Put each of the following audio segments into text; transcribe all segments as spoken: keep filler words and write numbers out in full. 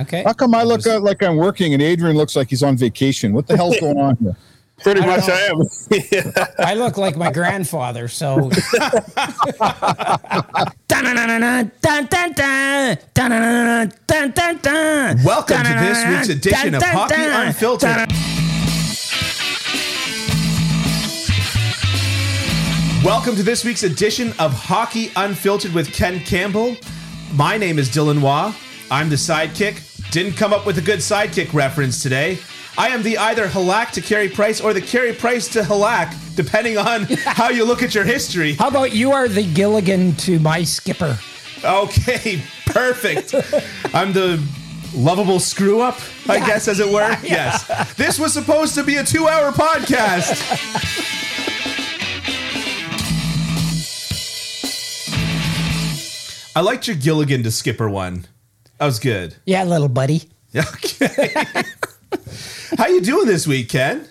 Okay. How come I look out like I'm working and Adrian looks like he's on vacation? What the hell's going on here? Pretty I much I am. Yeah. I look like my grandfather, so. Welcome to this week's edition of Hockey Unfiltered. Welcome to this week's edition of Hockey Unfiltered with Ken Campbell. My name is Dylan Waugh. I'm the sidekick. Didn't come up with a good sidekick reference today. I am the either Halak to Cary Price or the Cary Price to Halak, depending on how you look at your history. How about you are the Gilligan to my skipper? Okay, perfect. I'm the lovable screw-up, I yeah, guess, as it were. Yeah, yeah. Yes. This was supposed to be a two-hour podcast. I liked your Gilligan to skipper one. That was good. Yeah, little buddy. Okay. How you doing this week, Ken?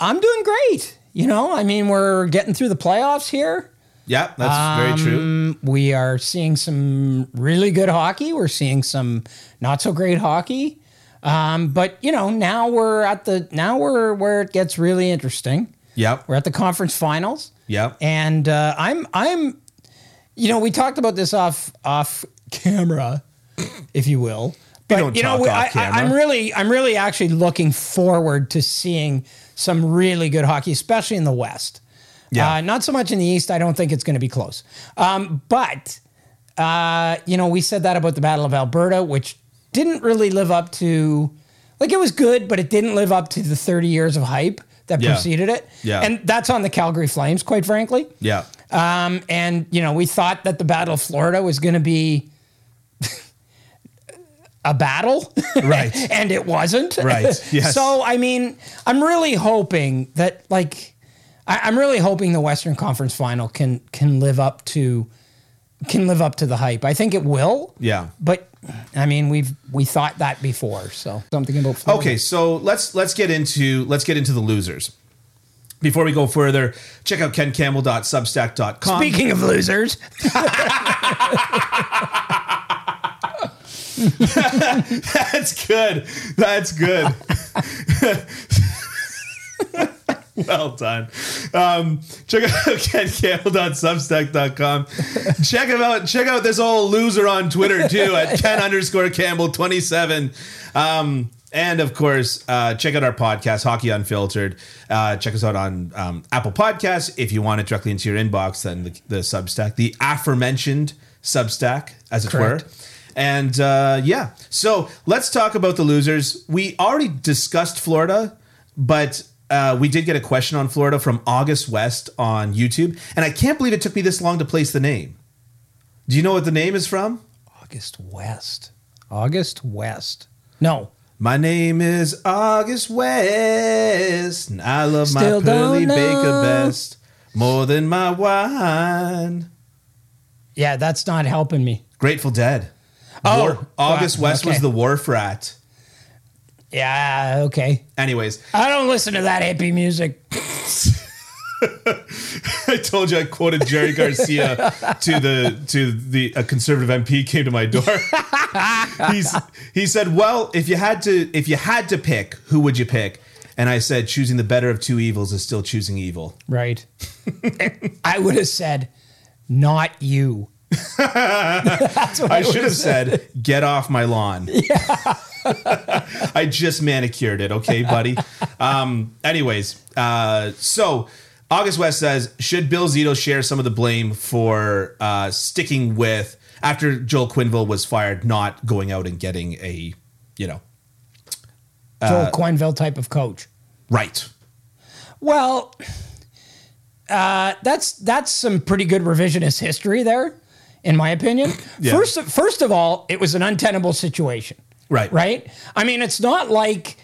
I'm doing great. You know, I mean, we're getting through the playoffs here. Yeah, that's um, very true. We are seeing some really good hockey. We're seeing some not so great hockey. Um, but you know, now we're at the now we're where it gets really interesting. Yeah, we're at the conference finals. Yeah, and uh, I'm I'm, you know, we talked about this off off camera, if you will. But, don't you know, we, I, I, I'm really, I'm really actually looking forward to seeing some really good hockey, especially in the West. Yeah, uh, not so much in the East. I don't think it's going to be close. Um, but uh, you know, we said that about the Battle of Alberta, which didn't really live up to, like, it was good, but it didn't live up to the thirty years of hype that yeah. preceded it. Yeah, and that's on the Calgary Flames, quite frankly. Yeah, um, and you know, we thought that the Battle of Florida was going to be a battle, right? And it wasn't, right? Yes. So, I mean, I'm really hoping that, like, I, I'm really hoping the Western Conference Final can can live up to can live up to the hype. I think it will. Yeah. But, I mean, we've we thought that before. So something about Florida. Okay. So let's let's get into let's get into the losers. Before we go further, check out ken campbell dot substack dot com. Speaking of losers. That's good. That's good. Well done. Um, check out ken campbell dot substack dot com. Check him out. Check out this old loser on Twitter too at Ken underscore Campbell twenty-seven. Um, and of course, uh, check out our podcast, Hockey Unfiltered. Uh, check us out on um, Apple Podcasts. If you want it directly into your inbox, then the, the Substack, the aforementioned Substack, as it Correct. were. And uh, yeah, so let's talk about the losers. We already discussed Florida, but uh, we did get a question on Florida from August West on YouTube. And I can't believe it took me this long to place the name. Do you know what the name is from? August West. August West. No. My name is August West, and I love Still my pearly baker best more than my wine. Yeah, that's not helping me. Grateful Dead. Oh, War, August West okay. was the wharf rat. Yeah, okay. Anyways. I don't listen to that hippie music. I told you I quoted Jerry Garcia to the to the a conservative M P came to my door. He's he said, "Well, if you had to if you had to pick, who would you pick?" And I said, "Choosing the better of two evils is still choosing evil." Right. I would have said, "Not you." I should have said, "Get off my lawn." Yeah. I just manicured it, okay, buddy. Um, anyways, uh, so August West says, should Bill Zito share some of the blame for uh, sticking with after Joel Quenneville was fired, not going out and getting a, you know, uh, Joel Quenneville type of coach, right? Well, uh, that's that's some pretty good revisionist history there. In my opinion, yeah. first, first of all, it was an untenable situation. Right. Right. I mean, it's not like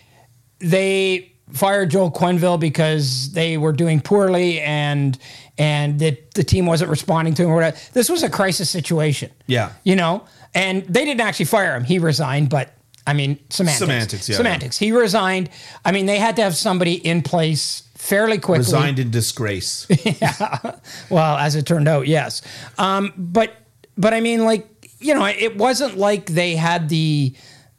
they fired Joel Quenneville because they were doing poorly and and the, the team wasn't responding to him or whatever. This was a crisis situation. Yeah. You know, and they didn't actually fire him. He resigned. But I mean, semantics. Semantics. Yeah, semantics. Yeah. He resigned. I mean, they had to have somebody in place fairly quickly. Resigned in disgrace. Yeah. Well, as it turned out, yes. Um, but. But I mean, like, you know, it wasn't like they had the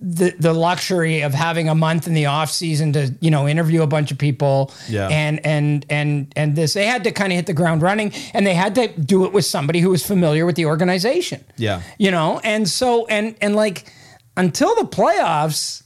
the the luxury of having a month in the off season to, you know, interview a bunch of people yeah. and, and, and, and this, they had to kind of hit the ground running, and they had to do it with somebody who was familiar with the organization. Yeah. You know? And so, and, and like until the playoffs,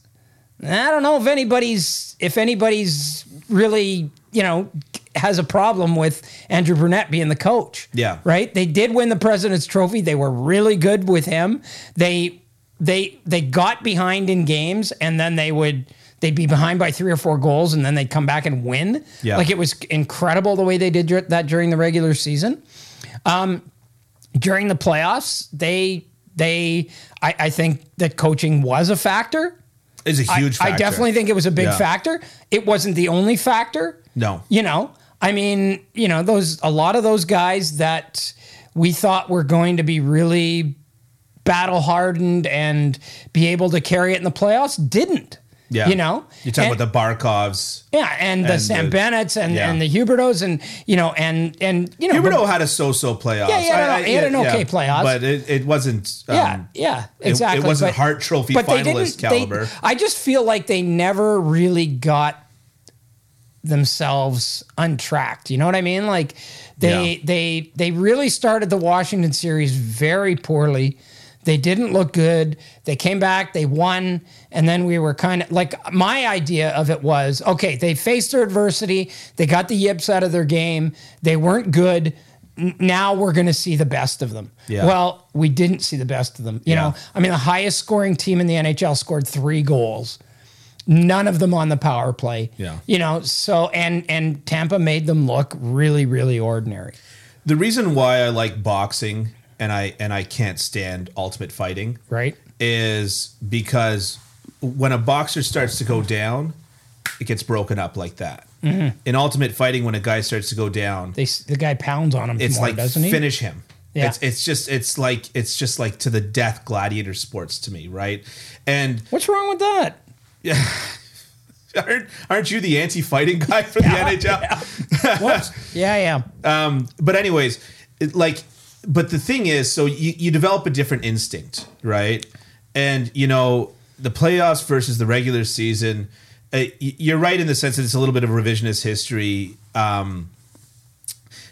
I don't know if anybody's, if anybody's really, you know, has a problem with Andrew Brunette being the coach. Yeah. Right. They did win the President's Trophy. They were really good with him. They, they, they got behind in games, and then they would, they'd be behind by three or four goals, and then they'd come back and win. Yeah. Like, it was incredible the way they did that during the regular season. Um, during the playoffs, they, they, I, I think that coaching was a factor. It's a huge I, factor. I definitely think it was a big yeah. factor. It wasn't the only factor. No. You know, I mean, you know, those, a lot of those guys that we thought were going to be really battle hardened and be able to carry it in the playoffs didn't. Yeah. You know? You're talking and, about the Barkovs. Yeah, and, and the Sam the, Bennetts and, yeah. and the Hubertos and, you know, and, and you know. Huberto but, had a so-so playoffs. Yeah, yeah, no, I, I, he had an okay yeah, playoffs. But it, it wasn't. Um, yeah, yeah, exactly. It, it wasn't but, Hart Trophy finalist caliber. They, I just feel like they never really got themselves untracked. You know what I mean? Like, they yeah. they they really started the Washington series very poorly. They didn't look good. They came back, they won, and then we were kind of like, my idea of it was, okay, they faced their adversity. They got the yips out of their game. They weren't good. Now we're going to see the best of them. Yeah. Well, we didn't see the best of them. You yeah. know, I mean, the highest scoring team in the N H L scored three goals, none of them on the power play. Yeah. You know, so, and, and Tampa made them look really, really ordinary. The reason why I like boxing and I and I can't stand ultimate fighting, right, is because when a boxer starts to go down, it gets broken up like that. Mm-hmm. In ultimate fighting, when a guy starts to go down, they, the guy pounds on him. It's more, like, doesn't he? Finish him. Yeah. It's, it's just it's like it's just like to the death gladiator sports to me, right? And what's wrong with that? Yeah. Aren't, aren't you the anti-fighting guy for yeah, the N H L? Yeah. What? Yeah, I am. Um, but anyways, it, like. But the thing is, so you, you develop a different instinct, right? And, you know, the playoffs versus the regular season, uh, you're right in the sense that it's a little bit of revisionist history. Um,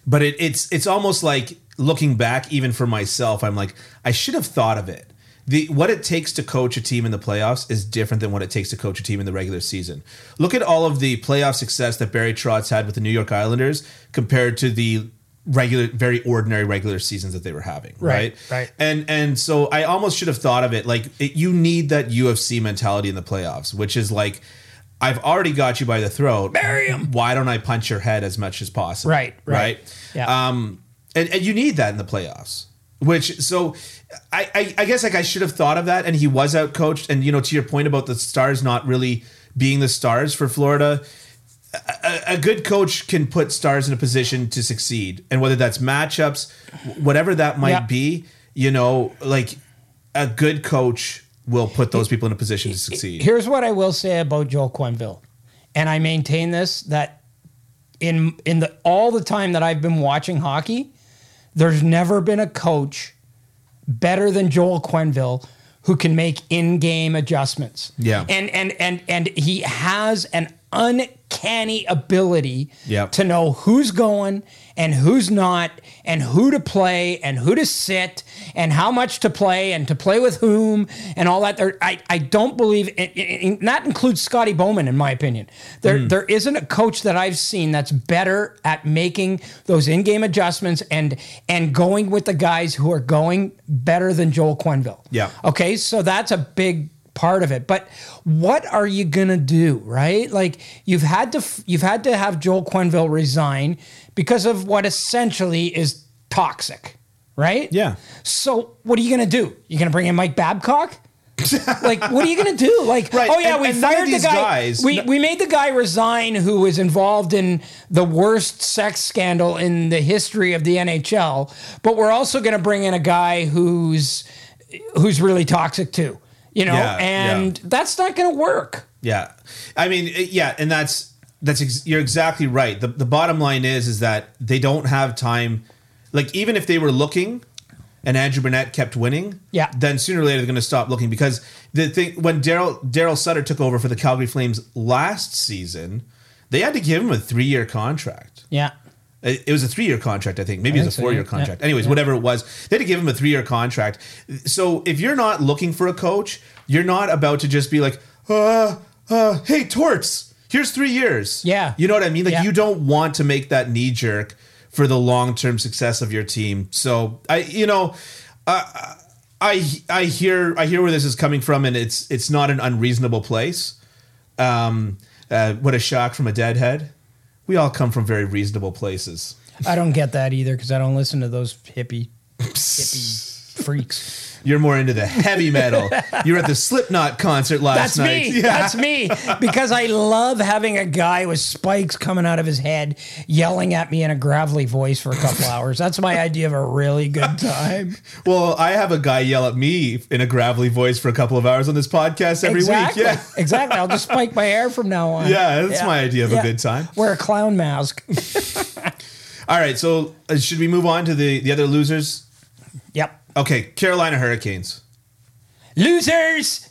but it, it's it's almost like, looking back, even for myself, I'm like, I should have thought of it. The, what it takes to coach a team in the playoffs is different than what it takes to coach a team in the regular season. Look at all of the playoff success that Barry Trotz had with the New York Islanders compared to the regular, very ordinary regular seasons that they were having, right? Right. right. And and so I almost should have thought of it like it, you need that U F C mentality in the playoffs, which is like, I've already got you by the throat. Bury him. Why don't I punch your head as much as possible? Right. Right. right? Yeah. Um. And, and you need that in the playoffs. Which so I, I I guess like I should have thought of that. And he was out coached. And you know, to your point about the Stars not really being the Stars for Florida. A, a good coach can put Stars in a position to succeed, and whether that's matchups, whatever that might yep. be, you know, like a good coach will put those people in a position to succeed. Here's what I will say about Joel Quenneville, and I maintain this, that in in the all the time that I've been watching hockey, there's never been a coach better than Joel Quenneville who can make in-game adjustments. Yeah, and and and and he has an uncanny ability yep. to know who's going and who's not, and who to play and who to sit and how much to play and to play with whom and all that. There, I, I don't believe, and, and that includes Scotty Bowman, in my opinion. There mm. there isn't a coach that I've seen that's better at making those in-game adjustments and and going with the guys who are going better than Joel Quenneville. Yeah. Okay, so that's a big part of it. But what are you going to do, right? Like, you've had to you've had to have Joel Quenneville resign because of what essentially is toxic, right? Yeah. So what are you going to do? You're going to bring in Mike Babcock? Like, what are you going to do? Like, right. oh, yeah, and, we and fired the guy. Guys, we, no. we made the guy resign who was involved in the worst sex scandal in the history of the N H L. But we're also going to bring in a guy who's who's really toxic, too. You know, yeah, and yeah. that's not going to work. Yeah. I mean, yeah. And that's, that's, ex- you're exactly right. The the bottom line is, is that they don't have time. Like, even if they were looking, and Andrew Brunette kept winning, yeah. then sooner or later they're going to stop looking. Because the thing, when Daryl Daryl Sutter took over for the Calgary Flames last season, they had to give him a three-year contract. Yeah. It was a three-year contract, I think. Maybe I think it was a four-year so, yeah. contract. Yeah. Anyways, yeah. whatever it was, they had to give him a three-year contract. So if you're not looking for a coach, you're not about to just be like, uh, uh, hey, Torts, here's three years. Yeah. You know what I mean? Like, yeah. you don't want to make that knee-jerk for the long-term success of your team. So, I, you know, uh, I I hear I hear where this is coming from, and it's it's not an unreasonable place. Um, uh, what a shock from a deadhead. We all come from very reasonable places. I don't get that either because I don't listen to those hippie, hippie freaks. You're more into the heavy metal. You were at the Slipknot concert last That's night. Me. Yeah. That's me. Because I love having a guy with spikes coming out of his head yelling at me in a gravelly voice for a couple hours. That's my idea of a really good time. Well, I have a guy yell at me in a gravelly voice for a couple of hours on this podcast every exactly. week. Yeah, exactly. I'll just spike my hair from now on. Yeah, that's yeah. my idea of yeah. a good time. Wear a clown mask. All right, so uh, should we move on to the, the other losers? Yep. Okay, Carolina Hurricanes. Losers!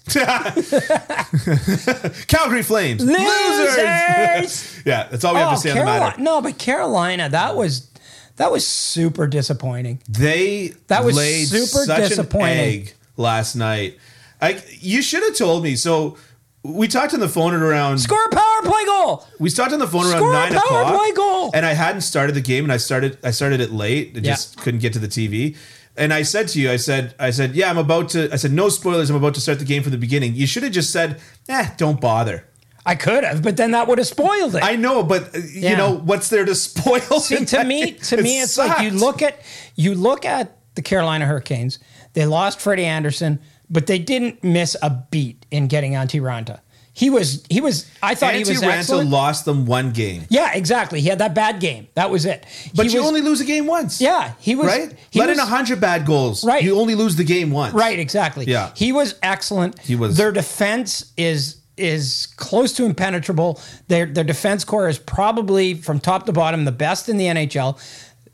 Calgary Flames. Losers! Losers! Yeah, that's all we oh, have to say Carol- on the matter. No, but Carolina, that was that was super disappointing. They that was laid super such disappointing. An egg last night. I, you should have told me. So we talked on the phone at around... Score a power play goal! We talked on the phone around Score nine o'clock. Score a power play goal! And I hadn't started the game, and I started I started it late. I yeah. just couldn't get to the T V. And I said to you, I said, I said, yeah, I'm about to, I said, no spoilers. I'm about to start the game from the beginning. You should have just said, eh, don't bother. I could have, but then that would have spoiled it. I know, but uh, yeah. you know, what's there to spoil? See, to me, to it me, it's sucked. Like you look at, you look at the Carolina Hurricanes. They lost Freddie Andersen, but they didn't miss a beat in getting Antti Raanta. He was, he was, I thought Antti he was Raanta excellent. Lost them one game. Yeah, exactly. He had that bad game. That was it. But he you was, only lose a game once. Yeah. He was. Right? He Let was, in one hundred bad goals. Right. You only lose the game once. Right, exactly. Yeah. He was excellent. He was. Their defense is is close to impenetrable. Their, their defense core is probably, from top to bottom, the best in the N H L.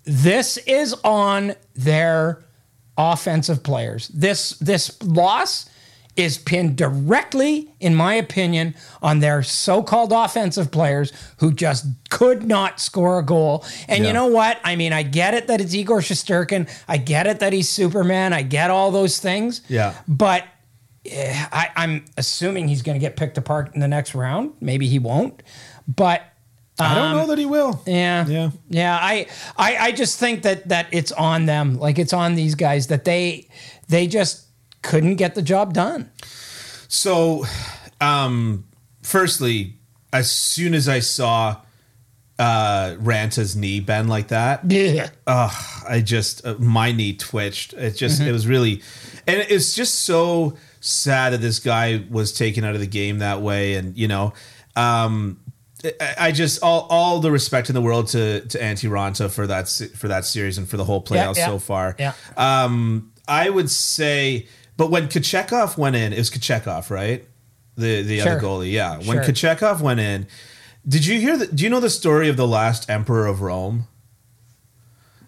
This is on their offensive players. This This loss... is pinned directly, in my opinion, on their so-called offensive players who just could not score a goal. And yeah. you know what? I mean, I get it that it's Igor Shesterkin. I get it that he's Superman. I get all those things. Yeah. But yeah, I, I'm assuming he's going to get picked apart in the next round. Maybe he won't. But um, I don't know that he will. Yeah. Yeah. Yeah. I, I, I just think that that it's on them. Like, it's on these guys that they they just... couldn't get the job done. So, um, firstly, as soon as I saw uh, Ranta's knee bend like that, yeah. uh, I just, uh, my knee twitched. It just, mm-hmm. it was really, and it's just so sad that this guy was taken out of the game that way. And, you know, um, I, I just, all, all the respect in the world to, to Antti Raanta for that, for that series and for the whole playoffs yeah, yeah. so far. Yeah. Um, I would say... But when Kachekov went in, it was Kachekov, right? The the sure. other goalie, yeah. When sure. Kachekov went in, did you hear? The, do you know the story of the last emperor of Rome?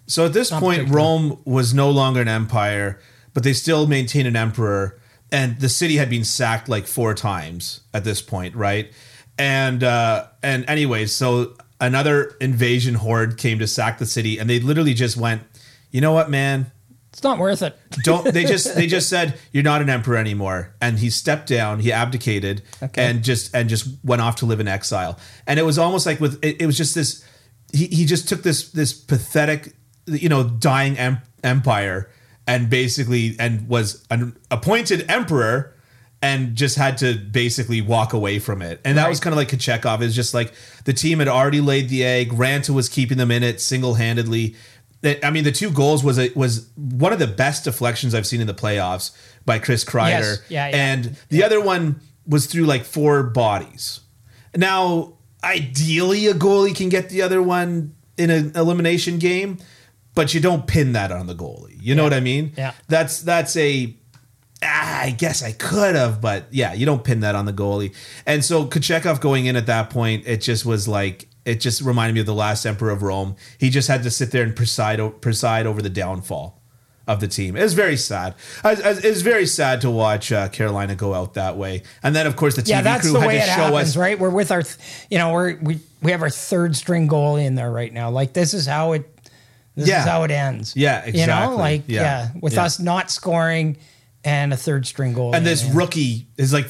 So at this Not point, Rome was no longer an empire, but they still maintained an emperor, and the city had been sacked like four times at this point, right? And uh, and anyway, so another invasion horde came to sack the city, and they literally just went, you know what, man? It's not worth it. Don't they just they just said you're not an emperor anymore, and he stepped down, he abdicated, okay. and just and just went off to live in exile. And it was almost like with it, it was just this. He he just took this this pathetic, you know, dying em, empire, and basically and was an appointed emperor, and just had to basically walk away from it. And that right. was kind of like Kachekov. It was just like the team had already laid the egg. Raanta was keeping them in it single handedly. I mean, the two goals was a, was one of the best deflections I've seen in the playoffs by Chris Kreider. Yes. Yeah, yeah. And the yeah. other one was through like four bodies. Now, ideally, a goalie can get the other one in an elimination game, but you don't pin that on the goalie. You know yeah. what I mean? Yeah. That's that's a, ah, I guess I could have, but yeah, you don't pin that on the goalie. And so Kachekov going in at that point, it just was like, it just reminded me of the last emperor of Rome. He just had to sit there and preside, preside over the downfall of the team. It's very sad. It's very sad to watch uh, Carolina go out that way. And then, of course, the T V yeah, that's crew the had way to it show happens, us. Right, we're with our, th- you know, we're, we we have our third string goalie in there right now. Like this is how it, this yeah. is how it ends. Yeah, exactly. You know, like yeah, yeah with yeah. us not scoring and a third string goalie. And this rookie is like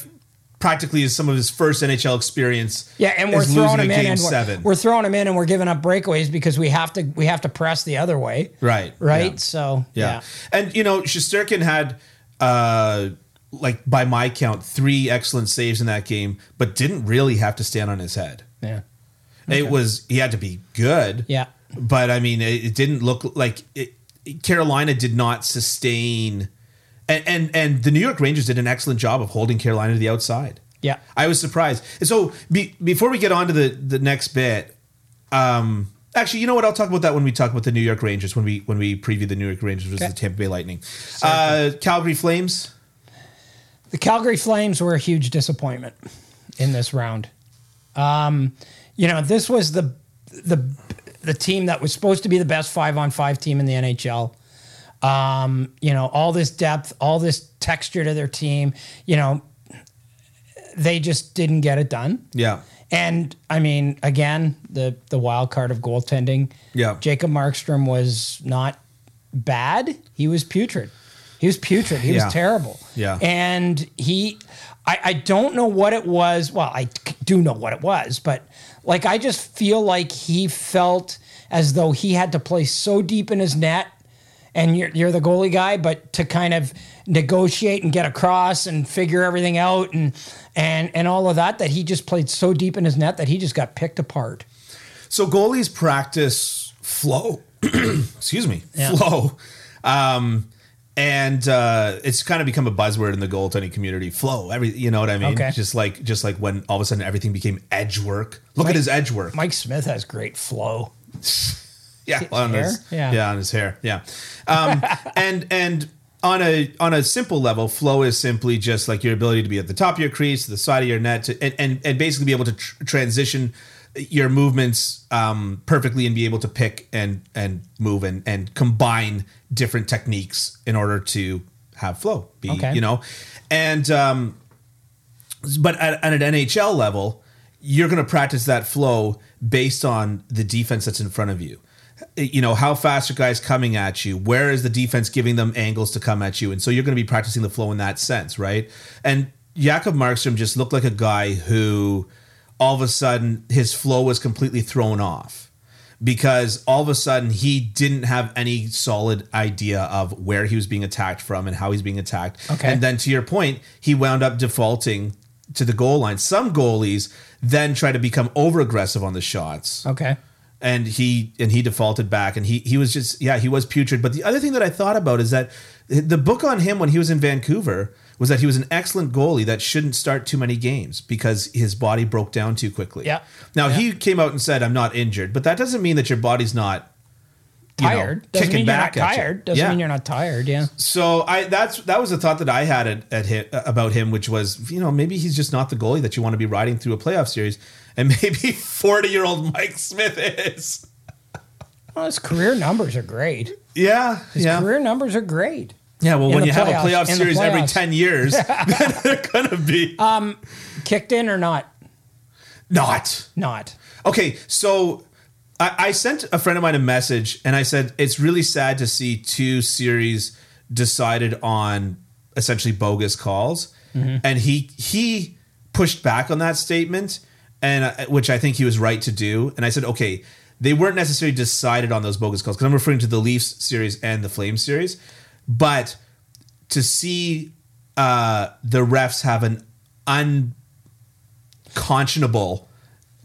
practically is some of his first N H L experience. Yeah, and we're throwing him in, and we're, we're throwing him in, and we're giving up breakaways because we have to. We have to press the other way. Right, right. Yeah. So yeah. yeah, and you know, Shesterkin had, uh, like by my count, three excellent saves in that game, but didn't really have to stand on his head. Yeah, okay. It was he had to be good. Yeah, but I mean, it, it didn't look like it, Carolina did not sustain. And, and and the New York Rangers did an excellent job of holding Carolina to the outside. Yeah. I was surprised. And so be, before we get on to the, the next bit, um, actually, you know what? I'll talk about that when we talk about the New York Rangers, when we when we preview the New York Rangers versus okay. the Tampa Bay Lightning. Uh, Calgary Flames? The Calgary Flames were a huge disappointment in this round. Um, you know, this was the the the team that was supposed to be the best five-on-five team in the N H L. Um, you know, all this depth, all this texture to their team, you know, they just didn't get it done. Yeah. And I mean, again, the, the wild card of goaltending. Yeah. Jacob Markstrom was not bad. He was putrid. He was putrid. He yeah. was terrible. Yeah. And he, I, I don't know what it was. Well, I do know what it was, but like, I just feel like he felt as though he had to play so deep in his net. And you're you're the goalie guy, but to kind of negotiate and get across and figure everything out and and and all of that, that he just played so deep in his net that he just got picked apart. So goalies practice flow, excuse me, yeah. flow, um, and uh, it's kind of become a buzzword in the goaltending community. Flow, every you know what I mean? Okay. Just like just like when all of a sudden everything became edge work. Look Mike, at his edge work. Mike Smith has great flow. Yeah, on his, yeah. yeah, on his hair. Yeah. Um, and and on a on a simple level, flow is simply just like your ability to be at the top of your crease, the side of your net, to, and, and, and basically be able to tr- transition your movements um, perfectly and be able to pick and, and move and, and combine different techniques in order to have flow. Be, okay. You know? And um, but at, at an N H L level, you're going to practice that flow based on the defense that's in front of you. You know, how fast are guys coming at you? Where is the defense giving them angles to come at you? And so you're going to be practicing the flow in that sense, right? And Jakob Markstrom just looked like a guy who all of a sudden his flow was completely thrown off because all of a sudden he didn't have any solid idea of where he was being attacked from and how he's being attacked. Okay. And then to your point, he wound up defaulting to the goal line. Some goalies then try to become over-aggressive on the shots. Okay. And he and he defaulted back, and he he was just yeah he was putrid. But the other thing that I thought about is that the book on him when he was in Vancouver was that he was an excellent goalie that shouldn't start too many games because his body broke down too quickly. Yeah. Now yeah. he came out and said, "I'm not injured," but that doesn't mean that your body's not you tired. Know, doesn't kicking mean you're back not at tired. You. Doesn't yeah. mean you're not tired. Yeah. So I that's that was a thought that I had at, at him, about him, which was you know maybe he's just not the goalie that you want to be riding through a playoff series. And maybe forty-year-old Mike Smith is. Well, his career numbers are great. Yeah, his yeah. career numbers are great. Yeah, well, in when you playoffs, have a playoff series every ten years, then they're gonna be um, kicked in or not. Not, not okay. So I, I sent a friend of mine a message, and I said it's really sad to see two series decided on essentially bogus calls, mm-hmm. and he he pushed back on that statement. And which I think he was right to do. And I said, okay, they weren't necessarily decided on those bogus calls because I'm referring to the Leafs series and the Flames series. But to see uh, the refs have an unconscionable...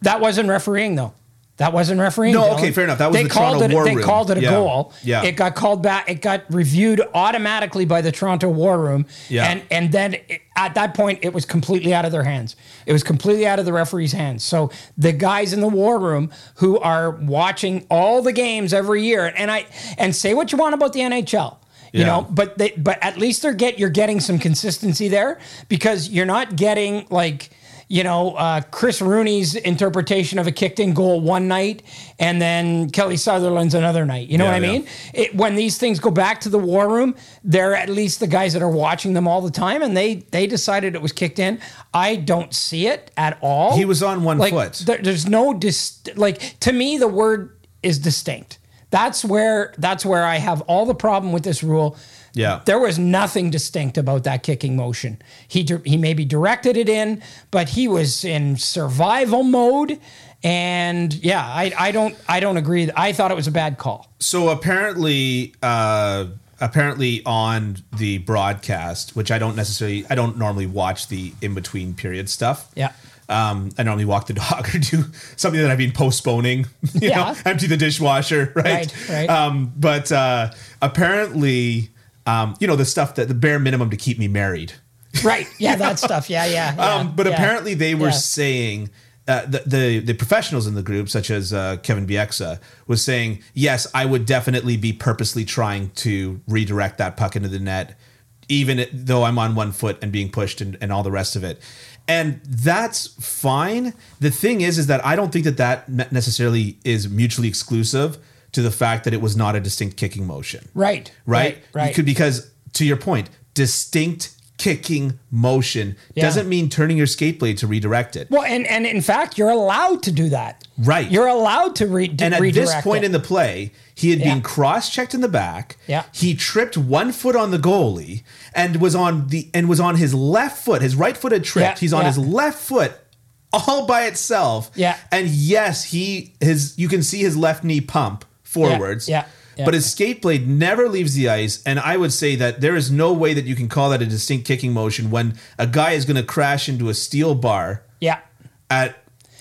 That wasn't refereeing, though. That wasn't refereeing. No, Dylan. Okay, fair enough. That was they the Toronto it, War they Room. They called it a yeah. goal. Yeah. It got called back. It got reviewed automatically by the Toronto War Room. Yeah. And and then it, at that point, it was completely out of their hands. It was completely out of the referee's hands. So the guys in the War Room who are watching all the games every year, and I and say what you want about the N H L. You yeah. know, but they but at least they're get you're getting some consistency there because you're not getting like you know, uh, Chris Rooney's interpretation of a kicked-in goal one night and then Kelly Sutherland's another night. You know yeah, what I yeah. mean? It, when these things go back to the war room, they're at least the guys that are watching them all the time, and they they decided it was kicked in. I don't see it at all. He was on one like, foot. There, there's no... Dis- like, to me, the word is distinct. That's where that's where I have all the problem with this rule. Yeah, there was nothing distinct about that kicking motion. He he maybe directed it in, but he was in survival mode. And yeah, I, I don't I don't agree. I thought it was a bad call. So apparently, uh, apparently on the broadcast, which I don't necessarily I don't normally watch the in between period stuff. Yeah. Um, I normally walk the dog or do something that I've been postponing, you yeah. know, empty the dishwasher, right? Right, right. Um, but uh, apparently, um, you know, the stuff that the bare minimum to keep me married. Right. Yeah, that stuff. Yeah, yeah. yeah um, but yeah. apparently they were yeah. saying, uh, the, the, the professionals in the group, such as uh, Kevin Bieksa, was saying, yes, I would definitely be purposely trying to redirect that puck into the net, even though I'm on one foot and being pushed and, and all the rest of it. And that's fine. The thing is, is that I don't think that that necessarily is mutually exclusive to the fact that it was not a distinct kicking motion. Right. Right. Right. right. You could, because to your point, distinct kicking motion yeah. doesn't mean turning your skate blade to redirect it. Well, and, and in fact, you're allowed to do that. Right. You're allowed to re- and redirect it. And at this point it. in the play, he had yeah. been cross-checked in the back. Yeah. He tripped one foot on the goalie and was on the and was on his left foot. His right foot had tripped. Yeah. He's on yeah. his left foot all by itself. Yeah. And yes, he his you can see his left knee pump forwards. Yeah. yeah. Yeah. But his skate blade never leaves the ice, and I would say that there is no way that you can call that a distinct kicking motion when a guy is going to crash into a steel bar. Yeah. At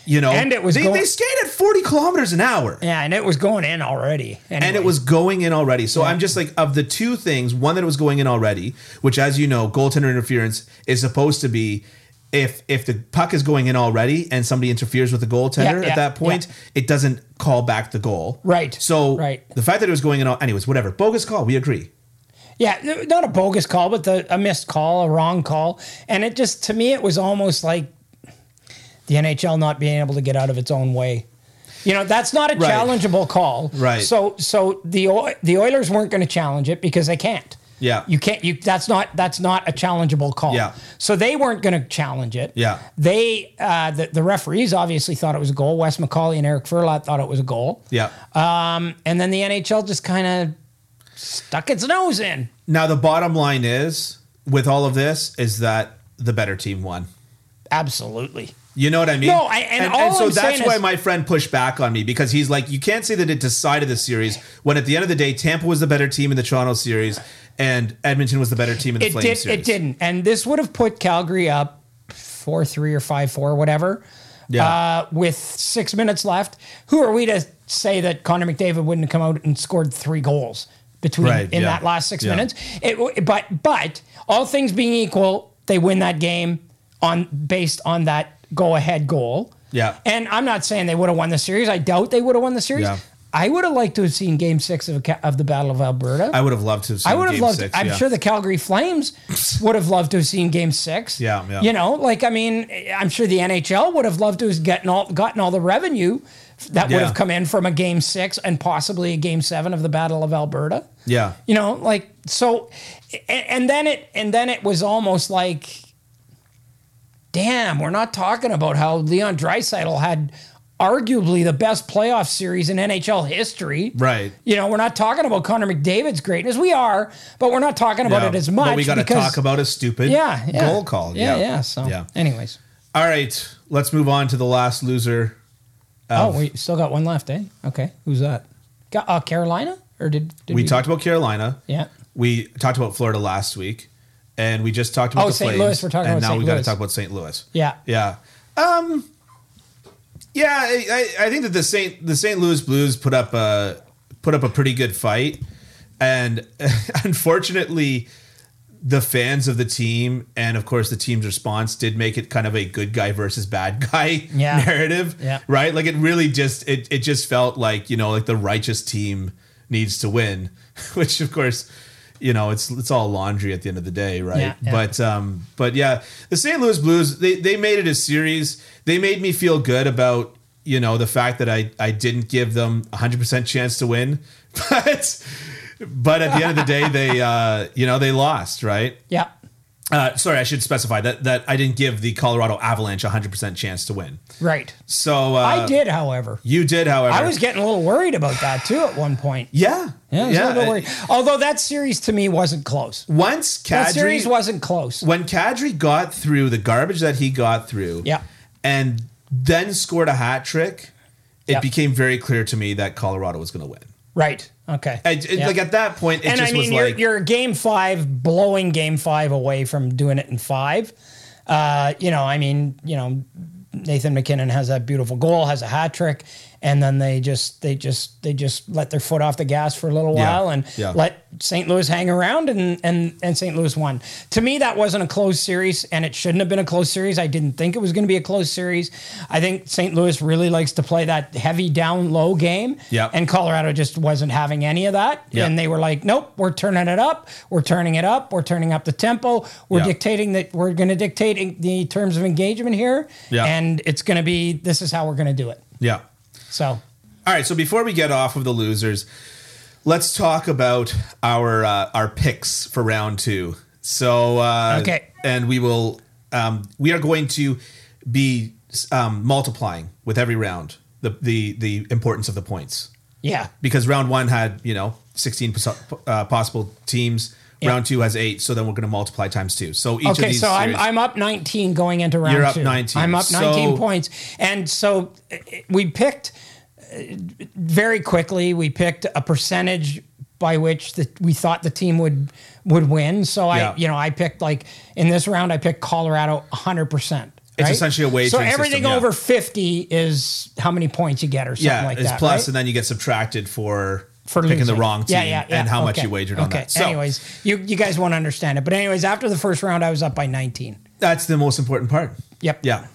You know, and it was they, going, they skated at forty kilometers an hour. Yeah, and it was going in already. Anyway. And it was going in already. So yeah. I'm just like, of the two things, one that it was going in already, which, as you know, goaltender interference is supposed to be if if the puck is going in already and somebody interferes with the goaltender yeah, yeah, at that point, yeah. it doesn't call back the goal. Right. So right. the fact that it was going in, all, anyways, whatever. Bogus call. We agree. Yeah, not a bogus call, but the, a missed call, a wrong call. And it just, to me, it was almost like the N H L not being able to get out of its own way. You know, that's not a right. challengeable call. Right. So so the o- the Oilers weren't going to challenge it because they can't. Yeah. You can't you that's not that's not a challengeable call. Yeah. So they weren't going to challenge it. Yeah. They uh, the, the referees obviously thought it was a goal. Wes McCauley and Eric Furlat thought it was a goal. Yeah. Um and then the N H L just kind of stuck its nose in. Now the bottom line is with all of this is that the better team won. Absolutely. You know what I mean? No, I, and, and, all and so I'm that's why is, my friend pushed back on me because he's like, you can't say that it decided the series when at the end of the day, Tampa was the better team in the Toronto series and Edmonton was the better team in the Flames did, series. It didn't. And this would have put Calgary up four three or five four, whatever, yeah. uh, with six minutes left. Who are we to say that Connor McDavid wouldn't have come out and scored three goals between right, in yeah. that last six yeah. minutes? It, but, but all things being equal, they win that game on based on that go-ahead goal. Yeah. And I'm not saying they would have won the series. I doubt they would have won the series. Yeah. I would have liked to have seen Game six of, of the Battle of Alberta. I would have loved to have seen I would have Game loved, six. I'm yeah. sure the Calgary Flames would have loved to have seen Game six. Yeah, yeah. You know, like, I mean, I'm sure the N H L would have loved to have gotten all, gotten all the revenue that yeah. would have come in from a Game six and possibly a Game seven of the Battle of Alberta. Yeah. You know, like, so, and, and then it and then it was almost like, damn, we're not talking about how Leon Draisaitl had arguably the best playoff series in N H L history. Right. You know, we're not talking about Connor McDavid's greatness. We are, but we're not talking about yeah, it as much. But we got to talk about a stupid yeah, yeah, goal call. Yeah, yeah. yeah so, yeah. anyways. All right, let's move on to the last loser. Of- oh, we still got one left, eh? Okay, who's that? Got, uh, Carolina? Or did, did we, we talked about Carolina. Yeah. We talked about Florida last week. And we just talked about oh, the Saint Flames. Louis. We're talking and about now Saint we got to talk about Saint Louis. Yeah, yeah, um, yeah. I, I think that the Saint the Saint Louis Blues put up a put up a pretty good fight, and unfortunately, the fans of the team and of course the team's response did make it kind of a good guy versus bad guy yeah. narrative. Yeah. Right. Like it really just it it just felt like you know like the righteous team needs to win, which of course. you know, it's it's all laundry at the end of the day, right? Yeah, yeah. But um, but yeah, the Saint Louis Blues, they they made it a series. They made me feel good about, you know, the fact that I I didn't give them a hundred percent chance to win, but but at the end of the day, they uh, you know, they lost, right? Yeah. Uh, sorry, I should specify that that I didn't give the Colorado Avalanche a hundred percent chance to win. Right. So uh, I did, however. You did, however. I was getting a little worried about that too at one point. Yeah, yeah, I was yeah. a little worried. Although that series to me wasn't close. Once Kadri, that series wasn't close. When Kadri got through the garbage that he got through, yeah. and then scored a hat trick, it yep. became very clear to me that Colorado was going to win. Right. Okay. I, it, yeah. Like at that point, it and just I mean, was you're, like you're game five, blowing game five away from doing it in five. Uh, you know, I mean, you know, Nathan MacKinnon has that beautiful goal, has a hat trick, and then they just they just they just let their foot off the gas for a little while yeah. and yeah. let Saint Louis hang around, and and and Saint Louis won. To me, that wasn't a close series, and it shouldn't have been a close series. I didn't think it was going to be a close series. I think Saint Louis really likes to play that heavy down low game, yeah. and Colorado just wasn't having any of that. Yeah. And they were like, nope, we're turning it up, we're turning it up, we're turning up the tempo, we're yeah. dictating that we're going to dictate the terms of engagement here, yeah. and it's going to be this is how we're going to do it. Yeah. So, all right. So before we get off of the losers, let's talk about our uh, our picks for round two. So uh, okay, and we will um, we are going to be um, multiplying with every round the, the the importance of the points. Yeah, because round one had you know sixteen uh, possible teams. Yeah. Round two has eight, so then we're going to multiply times two. So each okay, of these so series, I'm I'm up nineteen going into round two. You're up two. nineteen. I'm up nineteen so, points, and so we picked very quickly. We picked a percentage by which that we thought the team would would win. So yeah. I, you know, I picked like in this round, I picked Colorado one hundred percent. It's right? essentially a wagering system. So everything system, yeah. over fifty is how many points you get, or something yeah, like that. Yeah, it's plus, right? and then you get subtracted for. For picking losing. the wrong team yeah, yeah, yeah. and how okay. much you wagered okay. on that. So, anyways, you you guys won't understand it. But anyways, after the first round, I was up by nineteen. That's the most important part. Yep. Yeah.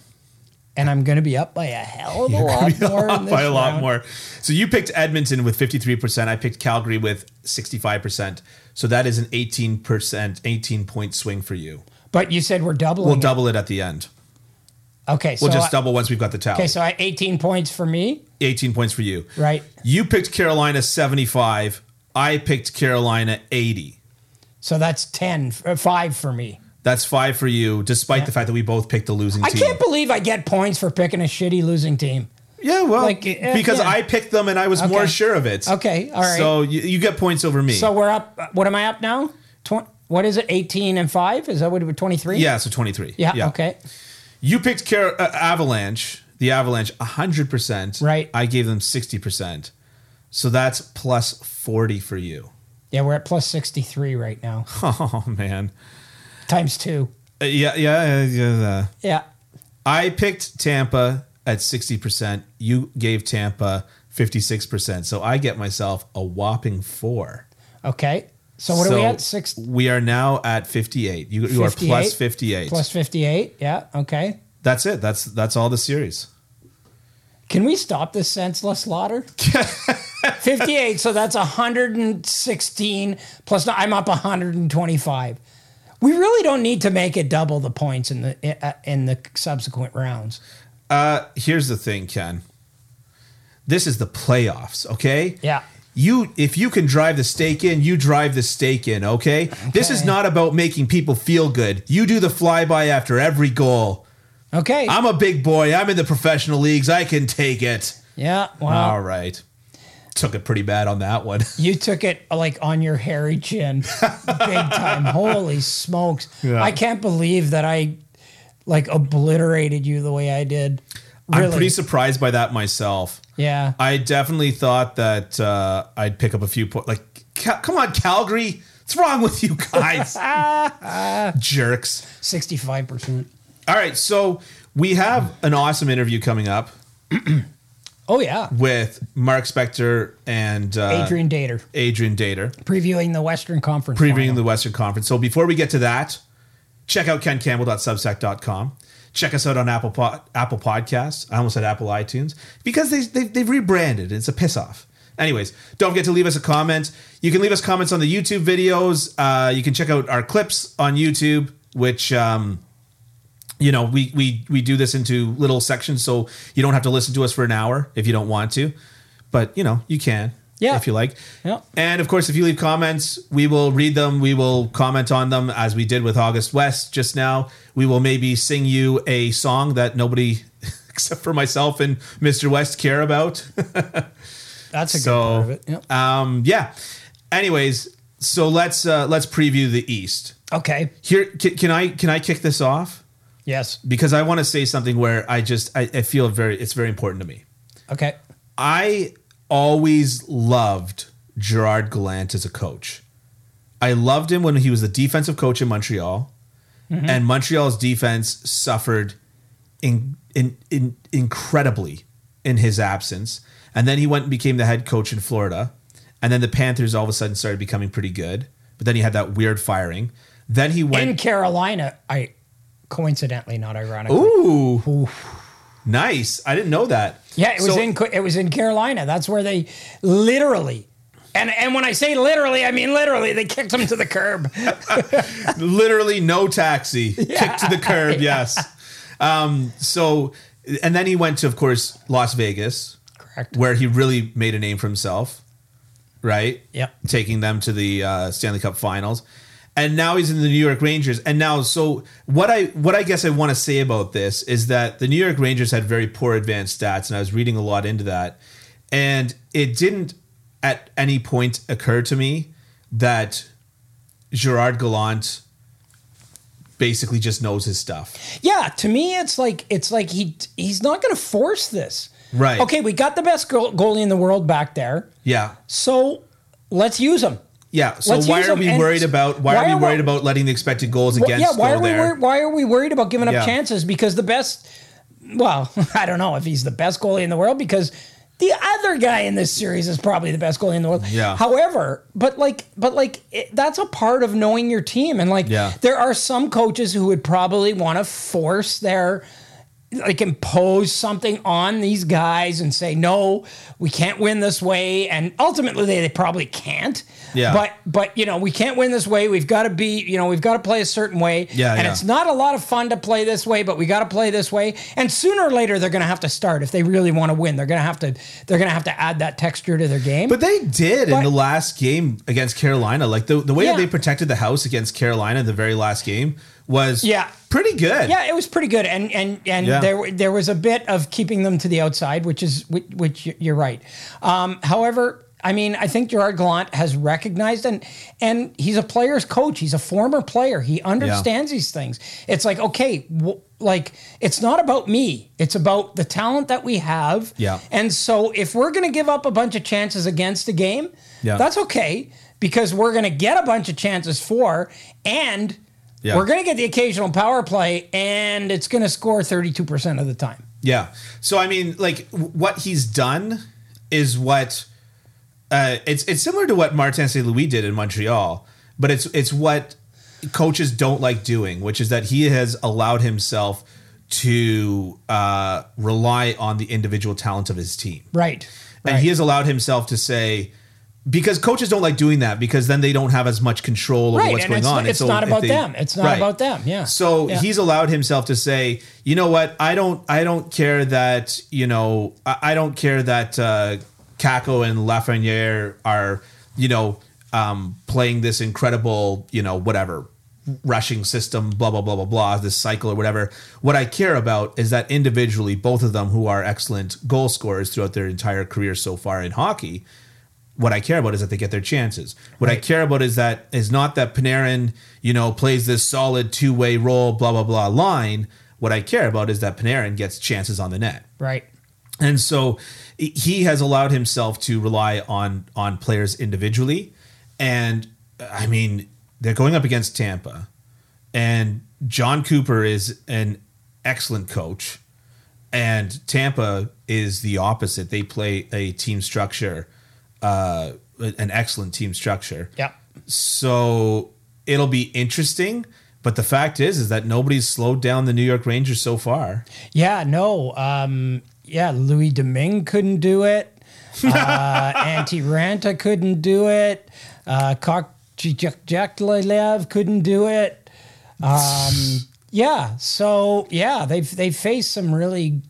And I'm going to be up by a hell of a You're lot be more. Up in this by a round. lot more. So you picked Edmonton with fifty-three percent. I picked Calgary with sixty-five percent. So that is an eighteen percent, eighteen point swing for you. But you said we're doubling. We'll it. double it at the end. Okay, so we'll just I, double once we've got the tally. Okay, so I eighteen points for me. eighteen points for you. Right. You picked Carolina seventy-five. I picked Carolina eighty. So that's ten, five for me. That's five for you, despite yeah. the fact that we both picked the losing I team. I can't believe I get points for picking a shitty losing team. Yeah, well, like, uh, because yeah. I picked them and I was okay. more sure of it. Okay, all right. So you, you get points over me. So we're up, what am I up now? Tw- what is it, eighteen and five? Is that what it was, twenty-three? Yeah, so twenty-three. Yeah, yeah. okay. You picked Car- uh, Avalanche, the Avalanche, one hundred percent. Right. I gave them sixty percent. So that's plus forty for you. Yeah, we're at plus sixty-three right now. Oh, man. Times two. Uh, yeah, yeah, yeah. Yeah. I picked Tampa at sixty percent. You gave Tampa fifty-six percent. So I get myself a whopping four. Okay. So what so are we at? Six. We are now at fifty-eight. You, you fifty-eight, are plus fifty-eight. Plus fifty-eight. Yeah. Okay. That's it. That's that's all the series. Can we stop this senseless slaughter? fifty-eight. So that's one hundred sixteen plus. I'm up one hundred twenty-five. We really don't need to make it double the points in the in the subsequent rounds. Uh, here's the thing, Ken. This is the playoffs. Okay. Yeah. You, if you can drive the stake in, you drive the stake in, okay? okay? This is not about making people feel good. You do the flyby after every goal. Okay. I'm a big boy. I'm in the professional leagues. I can take it. Yeah. Wow. All right. Took it pretty bad on that one. You took it like on your hairy chin. Big time. Holy smokes. Yeah. I can't believe that I like obliterated you the way I did. Really? I'm pretty surprised by that myself. Yeah. I definitely thought that uh, I'd pick up a few points. Like, ca- come on, Calgary. What's wrong with you guys? Jerks. sixty-five percent. All right. So we have an awesome interview coming up. Oh, yeah. With Mark Spector and uh, Adrian Dater. Adrian Dater. Previewing the Western Conference. Previewing final. the Western Conference. So before we get to that, check out ken campbell dot substack dot com. Check us out on Apple Pod, Apple Podcasts. I almost said Apple iTunes because they, they, they've rebranded. It's a piss off. Anyways, don't forget to leave us a comment. You can leave us comments on the YouTube videos. Uh, you can check out our clips on YouTube, which, um, you know, we, we, we do this into little sections, so you don't have to listen to us for an hour if you don't want to. But, you know, you can. Yeah. If you like. Yeah. And of course, if you leave comments, we will read them. We will comment on them as we did with August West just now. We will maybe sing you a song that nobody except for myself and Mister West care about. That's a good so, part of it. Yep. Um, yeah. Anyways, so let's uh, let's preview the East. Okay. Here can, can I can I kick this off? Yes. Because I want to say something where I just I, I feel very it's very important to me. Okay. I always loved Gerard Gallant as a coach. I loved him when he was the defensive coach in Montreal, mm-hmm. and Montreal's defense suffered in, in, in incredibly in his absence. And then he went and became the head coach in Florida. And then the Panthers all of a sudden started becoming pretty good. But then he had that weird firing. Then he went in Carolina. I coincidentally, not ironically. Ooh. Ooh. Nice. I didn't know that. Yeah, it was so, in it was in Carolina. That's where they literally, and and when I say literally, I mean literally, they kicked him to the curb. Literally, no taxi, yeah. Kicked to the curb. Yeah. Yes. Um, so, and then he went to, of course, Las Vegas, correct, where he really made a name for himself, right? Yep. Taking them to the uh, Stanley Cup Finals, and now he's in the New York Rangers. And now, so what I what I guess I want to say about this is that the New York Rangers had very poor advanced stats, and I was reading a lot into that. And it didn't at any point occur to me that Gerard Gallant basically just knows his stuff. Yeah, to me, it's like it's like he he's not going to force this. Right. Okay, we got the best goal, goalie in the world back there. Yeah. So let's use him. Yeah, so Let's why are we worried about why, why are we worried we, about letting the expected goals against? Yeah, why go are we there? why are we worried about giving up yeah. chances? Because the best, well, I don't know if he's the best goalie in the world because the other guy in this series is probably the best goalie in the world. Yeah. However, but like, but like it, that's a part of knowing your team, and like yeah. there are some coaches who would probably want to force their. like impose something on these guys and say, no, we can't win this way. And ultimately they, they probably can't, yeah. but, but, you know, we can't win this way. We've got to be, you know, we've got to play a certain way yeah, and yeah. it's not a lot of fun to play this way, but we got to play this way. And sooner or later, they're going to have to start. If they really want to win, they're going to have to, they're going to have to add that texture to their game. But they did but, in the last game against Carolina, like the, the way yeah. that they protected the house against Carolina, the very last game was yeah. pretty good. Yeah, it was pretty good, and and and yeah. there there was a bit of keeping them to the outside, which is which, which you're right. Um, however, I mean, I think Gerard Gallant has recognized, and and he's a player's coach. He's a former player. He understands yeah. these things. It's like okay, w- like it's not about me. It's about the talent that we have. Yeah. And so if we're going to give up a bunch of chances against a game, yeah. that's okay because we're going to get a bunch of chances for and. Yeah. We're going to get the occasional power play, and it's going to score thirty-two percent of the time. Yeah. So, I mean, like, what he's done is what uh, – it's it's similar to what Martin Saint Louis did in Montreal, but it's it's what coaches don't like doing, which is that he has allowed himself to uh, rely on the individual talent of his team. Right. And right. he has allowed himself to say – because coaches don't like doing that because then they don't have as much control over right. what's and going it's, on. It's so not about they, them. It's not right. about them. Yeah. So yeah. he's allowed himself to say, you know what? I don't, I don't care that, you know, I, I don't care that uh, Kako and Lafreniere are, you know, um, playing this incredible, you know, whatever rushing system, blah, blah, blah, blah, blah, this cycle or whatever. What I care about is that individually, both of them who are excellent goal scorers throughout their entire career so far in hockey, what I care about is that they get their chances. What right. I care about is that is not that Panarin, you know, plays this solid two-way roll, blah, blah, blah line. What I care about is that Panarin gets chances on the net. Right. And so he has allowed himself to rely on on players individually. And, I mean, they're going up against Tampa. And John Cooper is an excellent coach. And Tampa is the opposite. They play a team structure Uh, an excellent team structure. Yeah. So it'll be interesting, but the fact is, is that nobody's slowed down the New York Rangers so far. Yeah. No. Um. Yeah. Louis Domingue couldn't do it. Uh, Antti Raanta couldn't do it. Uh, Kachekov couldn't do it. Um, yeah, so yeah, they they faced some really,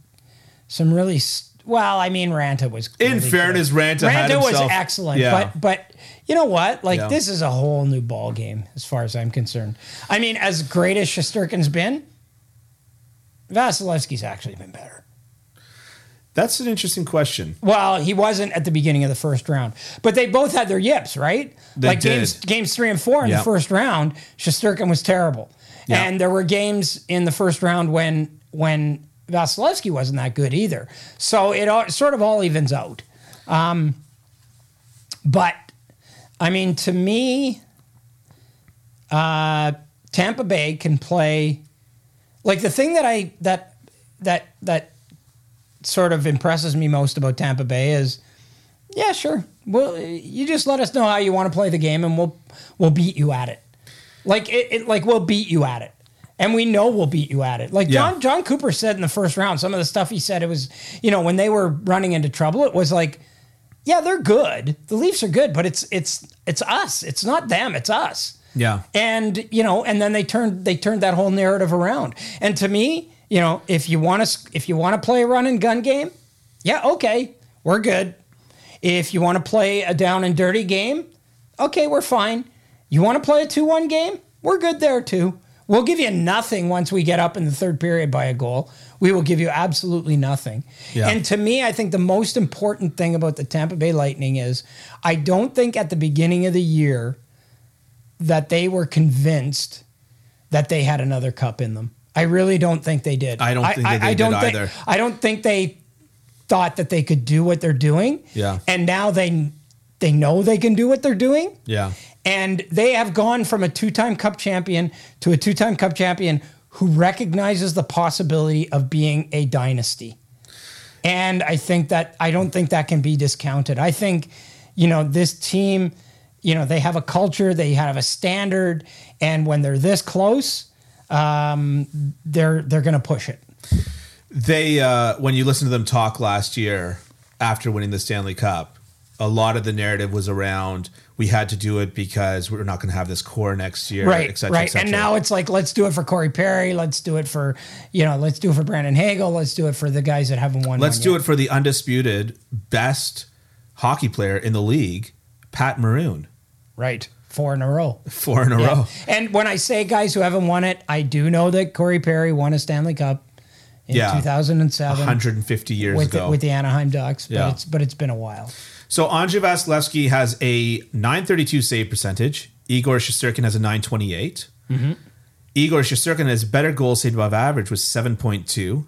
some really. Well, I mean, Raanta was. Really in fairness, good. Raanta, Raanta had himself, was excellent, yeah. but but you know what? Like yeah. this is a whole new ball game as far as I'm concerned. I mean, as great as Shesterkin's been, Vasilevsky's actually been better. That's an interesting question. Well, he wasn't at the beginning of the first round, but they both had their yips, right? They like did. games games three and four in yep. the first round, Shesterkin was terrible, yep. and there were games in the first round when when. Vasilevsky wasn't that good either. So it all, sort of all evens out. Um, but, I mean, to me, uh, Tampa Bay can play... Like, the thing that I that that that sort of impresses me most about Tampa Bay is, yeah, sure. Well, you just let us know how you want to play the game, and we'll we'll beat you at it. Like, it, it like we'll beat you at it. And we know we'll beat you at it. Like John, yeah. John Cooper said in the first round, some of the stuff he said, it was, you know, when they were running into trouble, it was like, yeah, they're good. The Leafs are good, but it's it's it's us. It's not them. It's us. Yeah. And you know, and then they turned they turned that whole narrative around. And to me, you know, if you want to if you want to play a run and gun game, yeah, okay, we're good. If you want to play a down and dirty game, okay, we're fine. You want to play a two one game, we're good there too. We'll give you nothing once we get up in the third period by a goal. We will give you absolutely nothing. Yeah. And to me, I think the most important thing about the Tampa Bay Lightning is I don't think at the beginning of the year that they were convinced that they had another cup in them. I really don't think they did. I don't think I, they I, I don't did think, either. I don't think they thought that they could do what they're doing. Yeah. And now they they know they can do what they're doing. Yeah. And they have gone from a two-time cup champion to a two-time cup champion who recognizes the possibility of being a dynasty. And I think that, I don't think that can be discounted. I think, you know, this team, you know, they have a culture, they have a standard, and when they're this close, um, they're, they're going to push it. They, uh, when you listen to them talk last year after winning the Stanley Cup, a lot of the narrative was around, we had to do it because we're not going to have this core next year, right, et cetera, right. et cetera. And now it's like, let's do it for Corey Perry. Let's do it for, you know, let's do it for Brandon Hagel. Let's do it for the guys that haven't won. Let's do yet. it for the undisputed best hockey player in the league, Pat Maroon. Right. Four in a row. Four in a yeah. row. And when I say guys who haven't won it, I do know that Corey Perry won a Stanley Cup in yeah. two thousand seven. one hundred fifty years with ago. The, with the Anaheim Ducks. But, yeah. it's, but it's been a while. So Andrei Vasilevskiy has a nine thirty-two save percentage. Igor Shesterkin has a nine twenty-eight. Mm-hmm. Igor Shesterkin has better goals saved above average with seven point two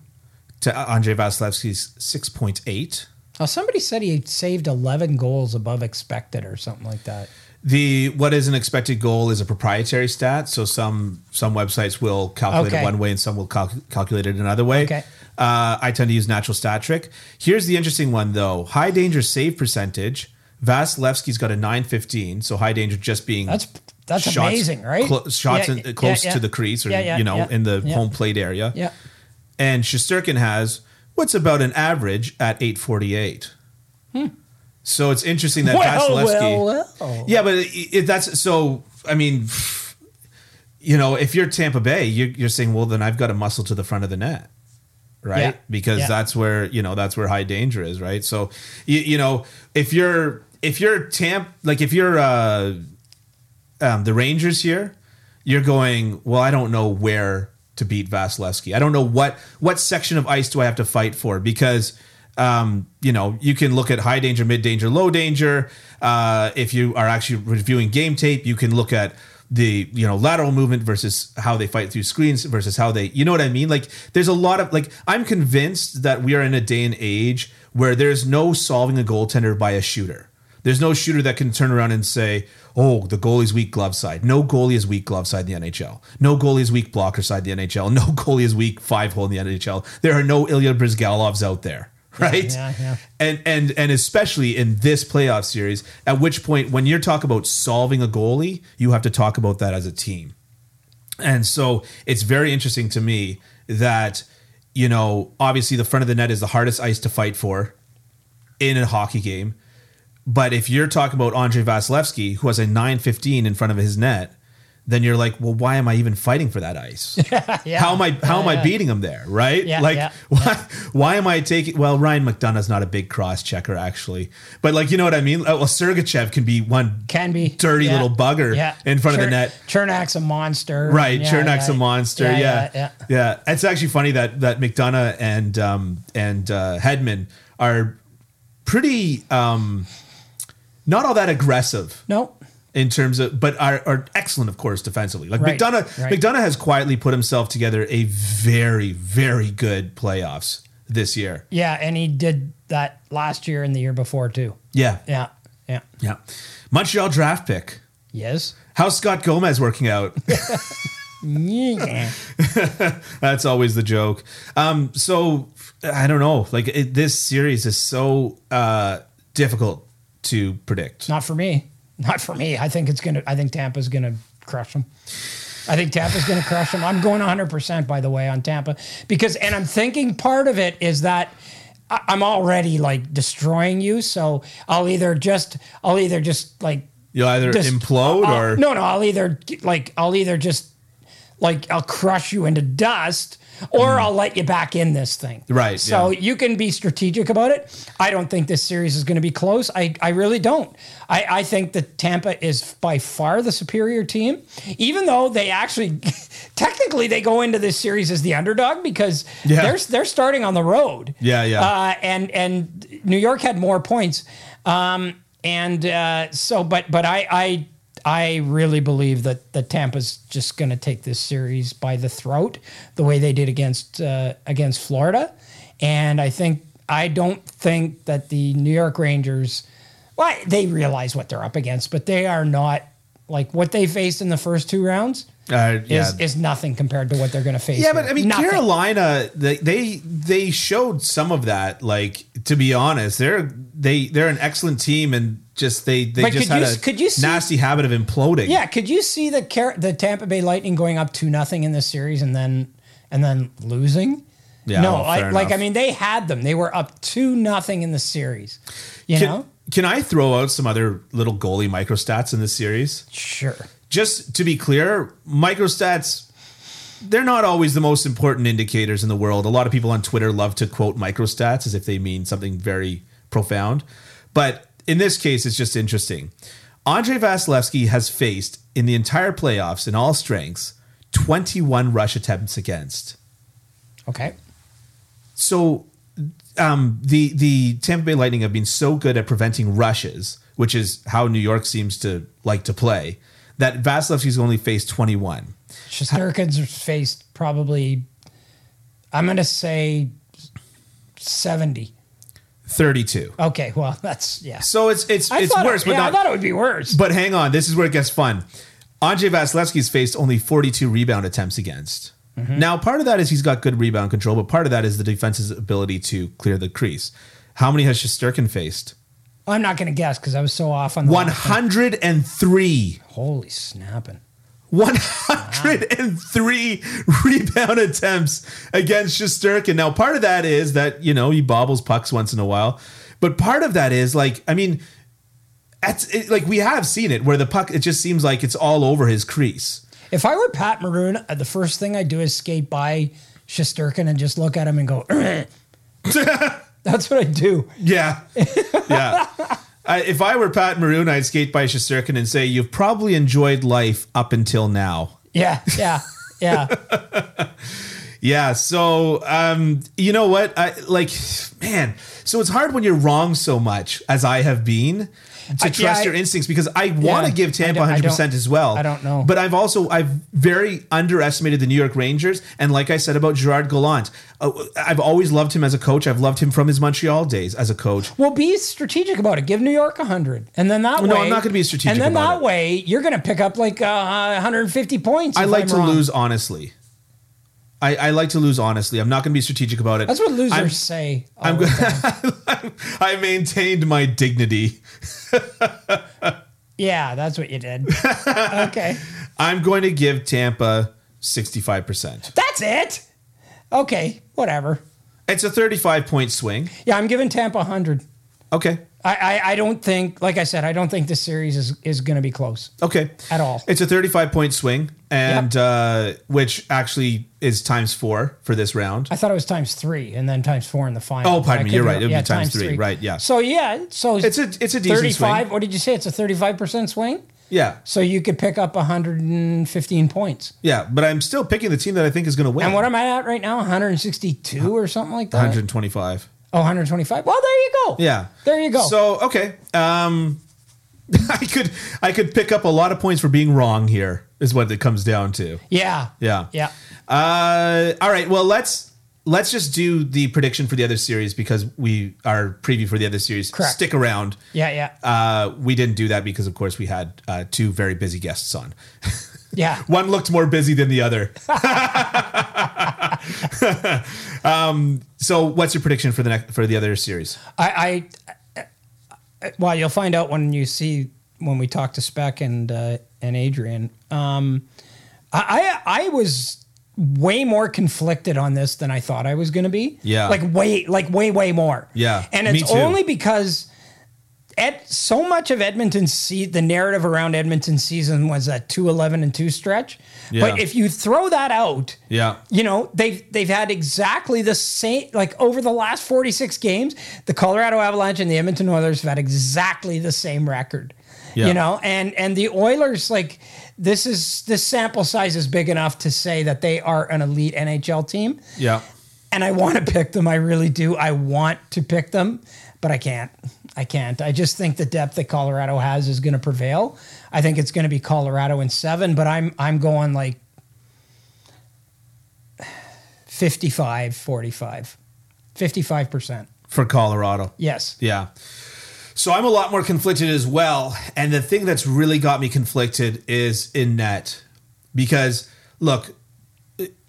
to Andrei Vasilevsky's six point eight. Oh, somebody said he had saved eleven goals above expected or something like that. The what is an expected goal is a proprietary stat. So some some websites will calculate okay. it one way and some will cal- calculate it another way. Okay. Uh, I tend to use natural stat trick. Here's the interesting one, though. High danger save percentage. Vasilevsky's got a nine fifteen. So high danger just being that's that's shots, amazing, right? Cl- shots yeah, in, yeah, close yeah, yeah. to the crease or yeah, yeah, you know yeah, in the yeah. home plate area. Yeah. And Shesterkin has what's about an average at eight forty-eight. Hmm. So it's interesting that well, Vasilevsky. Well, well. Yeah, but it, it, that's so. I mean, you know, if you're Tampa Bay, you're, you're saying, well, then I've got to muscle to the front of the net. Right. Yeah. Because yeah. that's where, you know, that's where high danger is. Right. So, you, you know, if you're if you're Tampa, like if you're uh, um, the Rangers here, you're going, well, I don't know where to beat Vasilevsky. I don't know what what section of ice do I have to fight for, because Um, you know, you can look at high danger, mid danger, low danger. Uh, if you are actually reviewing game tape, you can look at the, you know, lateral movement versus how they fight through screens versus how they, you know what I mean? Like there's a lot of like, I'm convinced that we are in a day and age where there's no solving a goaltender by a shooter. There's no shooter that can turn around and say, oh, the goalie's weak glove side. No goalie is weak glove side in the N H L. No goalie is weak blocker side in the N H L. No goalie is weak five hole in the N H L. There are no Ilya Brizgalovs out there. Right. Yeah, yeah. And and and especially in this playoff series, at which point when you talk about solving a goalie, you have to talk about that as a team. And so it's very interesting to me that, you know, obviously the front of the net is the hardest ice to fight for. in a hockey game. But if you're talking about Andrei Vasilevskiy, who has a nine fifteen in front of his net, then you're like, well, why am I even fighting for that ice? yeah. How am I how yeah, am yeah. I beating him there, right? Yeah, like, yeah, why yeah. why am I taking... Well, Ryan McDonagh's not a big cross-checker, actually. But, like, you know what I mean? Well, Sergachev can be one can be. dirty yeah. little bugger yeah. in front Cher- of the net. Chernak's a monster. Right, yeah, Chernak's yeah. a monster, yeah yeah. Yeah, yeah. yeah, it's actually funny that that McDonagh and, um, and uh, Hedman are pretty... Um, not all that aggressive. No. In terms of, but are, are excellent, of course, defensively. Like right, McDonagh, right. McDonagh has quietly put himself together a very, very good playoffs this year. Yeah, and he did that last year and the year before too. Yeah, yeah, yeah, yeah. Montreal draft pick. Yes. How's Scott Gomez working out? yeah. That's always the joke. Um, so I don't know. Like it, this series is so uh, difficult to predict. Not for me. Not for me. I think it's gonna. I think Tampa's gonna crush them. I think Tampa's gonna crush them. I'm going one hundred percent by the way on Tampa because, and I'm thinking part of it is that I'm already like destroying you. So I'll either just, I'll either just like you'll either just, implode I'll, or no, no. I'll either like I'll either just like I'll crush you into dust. Or I'll let you back in this thing. Right. So yeah. you can be strategic about it. I don't think this series is going to be close. I, I really don't. I, I think that Tampa is by far the superior team, even though they actually, technically they go into this series as the underdog because yeah. they're, they're starting on the road. Yeah, yeah. Uh, and, and New York had more points. Um, and uh, so, but, but I, I, I really believe that, that Tampa's just going to take this series by the throat, the way they did against uh, against Florida, and I think I don't think that the New York Rangers, well, they realize what they're up against, but they are not like what they faced in the first two rounds uh, yeah. is is nothing compared to what they're going to face. Yeah, here. But I mean, nothing. Carolina, they, they they showed some of that. Like to be honest, they're they they're an excellent team and. Just they they but just had you, a see, nasty habit of imploding. Yeah, could you see the Car- the Tampa Bay Lightning going up two nothing in this series and then and then losing? Yeah, no, well, I, like I mean they had them. They were up two nothing in the series. You can, know, can I throw out some other little goalie microstats in this series? Sure. Just to be clear, microstats. They're not always the most important indicators in the world. A lot of people on Twitter love to quote microstats as if they mean something very profound, but. In this case, it's just interesting. Andrei Vasilevskiy has faced, in the entire playoffs, in all strengths, twenty-one rush attempts against. Okay. So um, the, the Tampa Bay Lightning have been so good at preventing rushes, which is how New York seems to like to play, that Vasilevsky's only faced twenty-one. Shesterkin's faced probably, I'm going to say, seventy. thirty-two. Okay, well, that's, yeah. So it's it's I it's worse, it, but yeah, not... I thought it would be worse. But hang on, this is where it gets fun. Andrei Vasilevsky's faced only forty-two rebound attempts against. Mm-hmm. Now, part of that is he's got good rebound control, but part of that is the defense's ability to clear the crease. How many has Shesterkin faced? I'm not going to guess, because I was so off on the... one hundred three. Holy snapping. one hundred three wow. rebound attempts against Shesterkin. Now, part of that is that, you know, he bobbles pucks once in a while. But part of that is, like, I mean, that's it, like we have seen it where the puck, it just seems like it's all over his crease. If I were Pat Maroon, the first thing I'd do is skate by Shesterkin and just look at him and go, that's what I do. Yeah. Yeah. I, if I were Pat Maroon, I'd skate by Shesterkin and say, you've probably enjoyed life up until now. Yeah, yeah, yeah. yeah, so, um, you know what? I like, man, so it's hard when you're wrong so much, as I have been, to uh, trust yeah, your I, instincts, because I want to yeah, give Tampa one hundred percent as well. I don't know. But I've also, I've very underestimated the New York Rangers, and like I said about Gerard Gallant, uh, I've always loved him as a coach. I've loved him from his Montreal days as a coach. Well, be strategic about it. Give New York one hundred. And then that well, way... No, I'm not going to be strategic about it. And then that it. way, you're going to pick up like uh, one hundred fifty points. I like I'm to wrong. lose honestly. I, I like to lose honestly. I'm not going to be strategic about it. That's what losers I'm, say. I'm go- I maintained my dignity. yeah, that's what you did. Okay. I'm going to give Tampa sixty-five percent. That's it? Okay, whatever. It's a thirty-five point swing. Yeah, I'm giving Tampa one hundred. Okay. I, I, I don't think, like I said, I don't think this series is, is going to be close. Okay. At all. It's a thirty-five point swing, and yep. uh, which actually is times four for this round. I thought it was times three and then times four in the final. Oh, pardon me. You're right. It would yeah, be times, times three. three. Right, yeah. So, yeah. So it's a, it's a decent thirty-five, swing. What did you say? It's a thirty-five percent swing? Yeah. So you could pick up one hundred fifteen points. Yeah, but I'm still picking the team that I think is going to win. And what am I at right now? one hundred sixty-two or something like that? one hundred twenty-five. Oh, one hundred twenty-five. Well, there you go. Yeah. There you go. So, okay. Um, I could I could pick up a lot of points for being wrong here is what it comes down to. Yeah. Yeah. Yeah. Uh, all right. Well, let's let's just do the prediction for the other series because we our preview for the other series. Correct. Stick around. Yeah, yeah. Uh, we didn't do that because, of course, we had uh, two very busy guests on. Yeah. One looked more busy than the other. um, so what's your prediction for the next, for the other series? I, I, I, well, you'll find out when you see, when we talk to Spec and, uh, and Adrian. Um, I, I, I was way more conflicted on this than I thought I was going to be. Yeah. Like way, like way, way more. Yeah. And it's only because Ed, so much of Edmonton's se- the narrative around Edmonton's season was a two eleven and two stretch. Yeah. But if you throw that out, yeah, you know, they've they've had exactly the same, like over the last forty-six games, the Colorado Avalanche and the Edmonton Oilers have had exactly the same record. Yeah. You know, and and the Oilers, like this is this sample size is big enough to say that they are an elite N H L team. Yeah. And I want to pick them. I really do. I want to pick them, but I can't. I can't. I just think the depth that Colorado has is going to prevail. I think it's going to be Colorado in seven, but I'm I'm going like fifty-five, forty-five, fifty-five percent. For Colorado. Yes. Yeah. So I'm a lot more conflicted as well. And the thing that's really got me conflicted is in net. Because, look,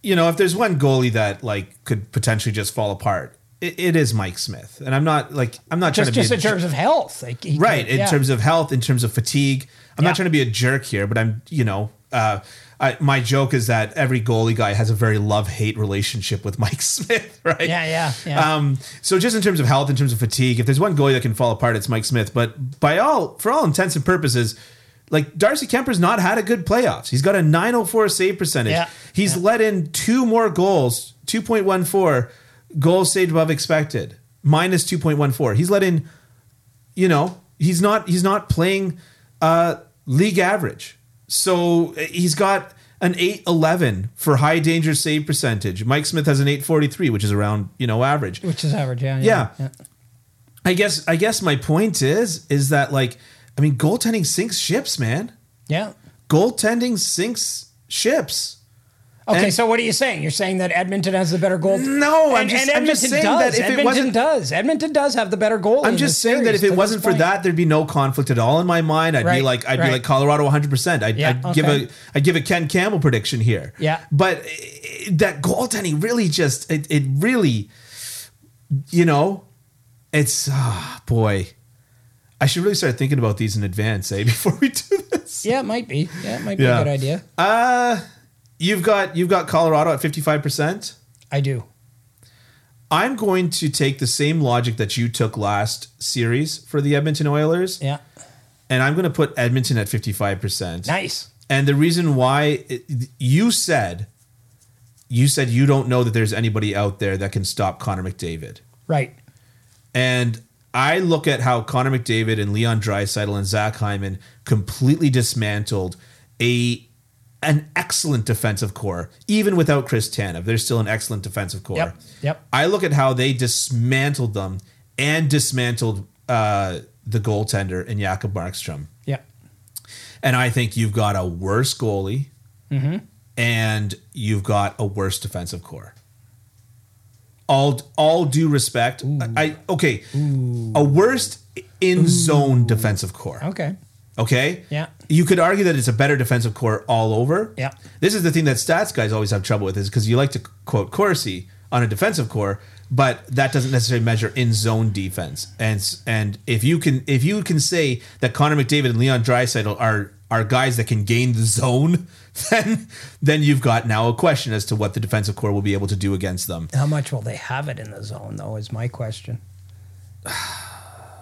you know, if there's one goalie that like could potentially just fall apart, it is Mike Smith. And I'm not like, I'm not just, trying to just be just in terms of health, like he right. Could, yeah. In terms of health, in terms of fatigue, I'm yeah. not trying to be a jerk here, but I'm, you know, uh, I, my joke is that every goalie guy has a very love-hate relationship with Mike Smith. Right. Yeah. Yeah. yeah. Um, so just in terms of health, in terms of fatigue, if there's one goalie that can fall apart, it's Mike Smith, but by all, for all intents and purposes, like Darcy Kemper's not had a good playoffs. He's got a nine oh four save percentage. Yeah. He's yeah. let in two more goals, two point one four, goals saved above expected, minus two point one four. He's let in, you know, he's not he's not playing uh, league average. So he's got an eight eleven for high danger save percentage. Mike Smith has an eight forty-three, which is around, you know, average. Which is average, yeah. Yeah. yeah. I guess I guess my point is, is that, like, I mean, goaltending sinks ships, man. Yeah. Goaltending sinks ships. Okay, and, so what are you saying? You're saying that Edmonton has the better goal? No, I'm and, just, and Edmonton I'm just saying does. that if Edmonton it wasn't... does. Edmonton does have the better goal. I'm just saying that if it wasn't for that, there'd be no conflict at all in my mind. I'd right, be like, I'd right. be like Colorado one hundred percent. I'd, yeah, I'd okay. give a, I'd give a Ken Campbell prediction here. Yeah. But it, that goaltending really just, it, it really, you know, it's, ah, oh, boy. I should really start thinking about these in advance, eh, before we do this. Yeah, it might be. Yeah, it might be yeah. a good idea. Uh... You've got you've got Colorado at fifty-five percent. I do. I'm going to take the same logic that you took last series for the Edmonton Oilers. Yeah. And I'm going to put Edmonton at fifty-five percent. Nice. And the reason why it, you said you said you don't know that there's anybody out there that can stop Connor McDavid. Right. And I look at how Connor McDavid and Leon Draisaitl and Zach Hyman completely dismantled a an excellent defensive core, even without Chris Tanev. They're still an excellent defensive core. Yep, yep. I look at how they dismantled them and dismantled uh, the goaltender in Jacob Markstrom. Yeah. And I think you've got a worse goalie mm-hmm. and you've got a worse defensive core. All, all due respect. Ooh. I Okay. Ooh. A worst in Ooh. zone defensive core. Okay. Okay. Yeah. You could argue that it's a better defensive core all over. Yeah. This is the thing that stats guys always have trouble with, is because you like to quote Corsi on a defensive core, but that doesn't necessarily measure in zone defense. And and if you can if you can say that Connor McDavid and Leon Draisaitl are are guys that can gain the zone, then then you've got now a question as to what the defensive core will be able to do against them. How much will they have it in the zone, though, is my question.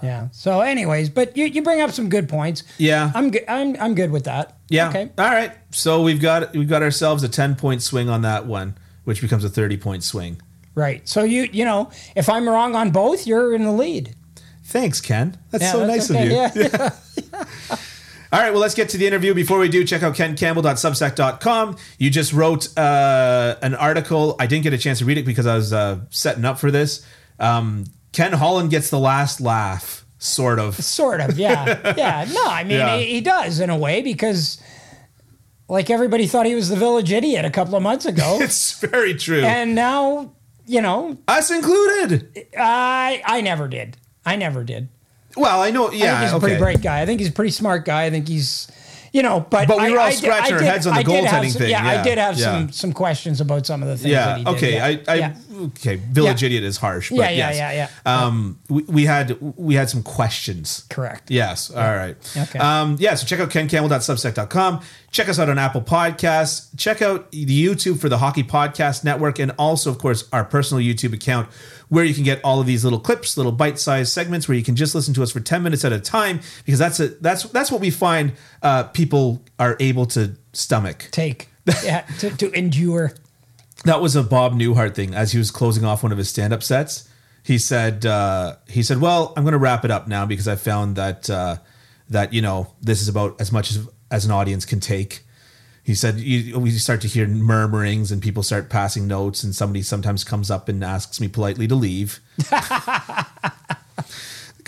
Yeah. So, anyways, but you, you bring up some good points. Yeah. I'm good. I'm I'm good with that. Yeah. Okay. All right. So we've got we've got ourselves a ten point swing on that one, which becomes a thirty point swing. Right. So you you know, if I'm wrong on both, you're in the lead. Thanks, Ken. That's yeah, so that's nice okay. of you. Yeah. yeah. yeah. All right, well, let's get to the interview. Before we do, check out ken campbell dot substack dot com. You just wrote uh, an article. I didn't get a chance to read it because I was uh, setting up for this. Um, Ken Holland gets the last laugh, sort of. Sort of, yeah. yeah, no, I mean, yeah. he, he does in a way because, like, everybody thought he was the village idiot a couple of months ago. It's very true. And now, you know. Us included. I I never did. I never did. Well, I know, yeah. I think he's a okay. pretty bright guy. I think he's a pretty smart guy. I think he's, you know, but. But we were all I, scratching I did, our heads on the goaltending some, thing. Yeah, yeah, I did have yeah. some some questions about some of the things yeah. that he did. Okay. Yeah, I, I, yeah. Okay, village yeah. idiot is harsh, but yeah, yeah, yes. Yeah, yeah, yeah. Um, we, we, had, we had some questions. Correct. Yes, yeah. all right. Okay. Um, yeah, so check out ken campbell dot substack dot com. Check us out on Apple Podcasts. Check out the YouTube for the Hockey Podcast Network and also, of course, our personal YouTube account, where you can get all of these little clips, little bite-sized segments where you can just listen to us for ten minutes at a time, because that's a, that's that's what we find uh, people are able to stomach. Take. yeah, to, to endure. That was a Bob Newhart thing. As he was closing off one of his stand-up sets, he said, uh, he said, well, I'm going to wrap it up now because I found that, uh, that you know, this is about as much as, as an audience can take. He said, you, we start to hear murmurings and people start passing notes and somebody sometimes comes up and asks me politely to leave. The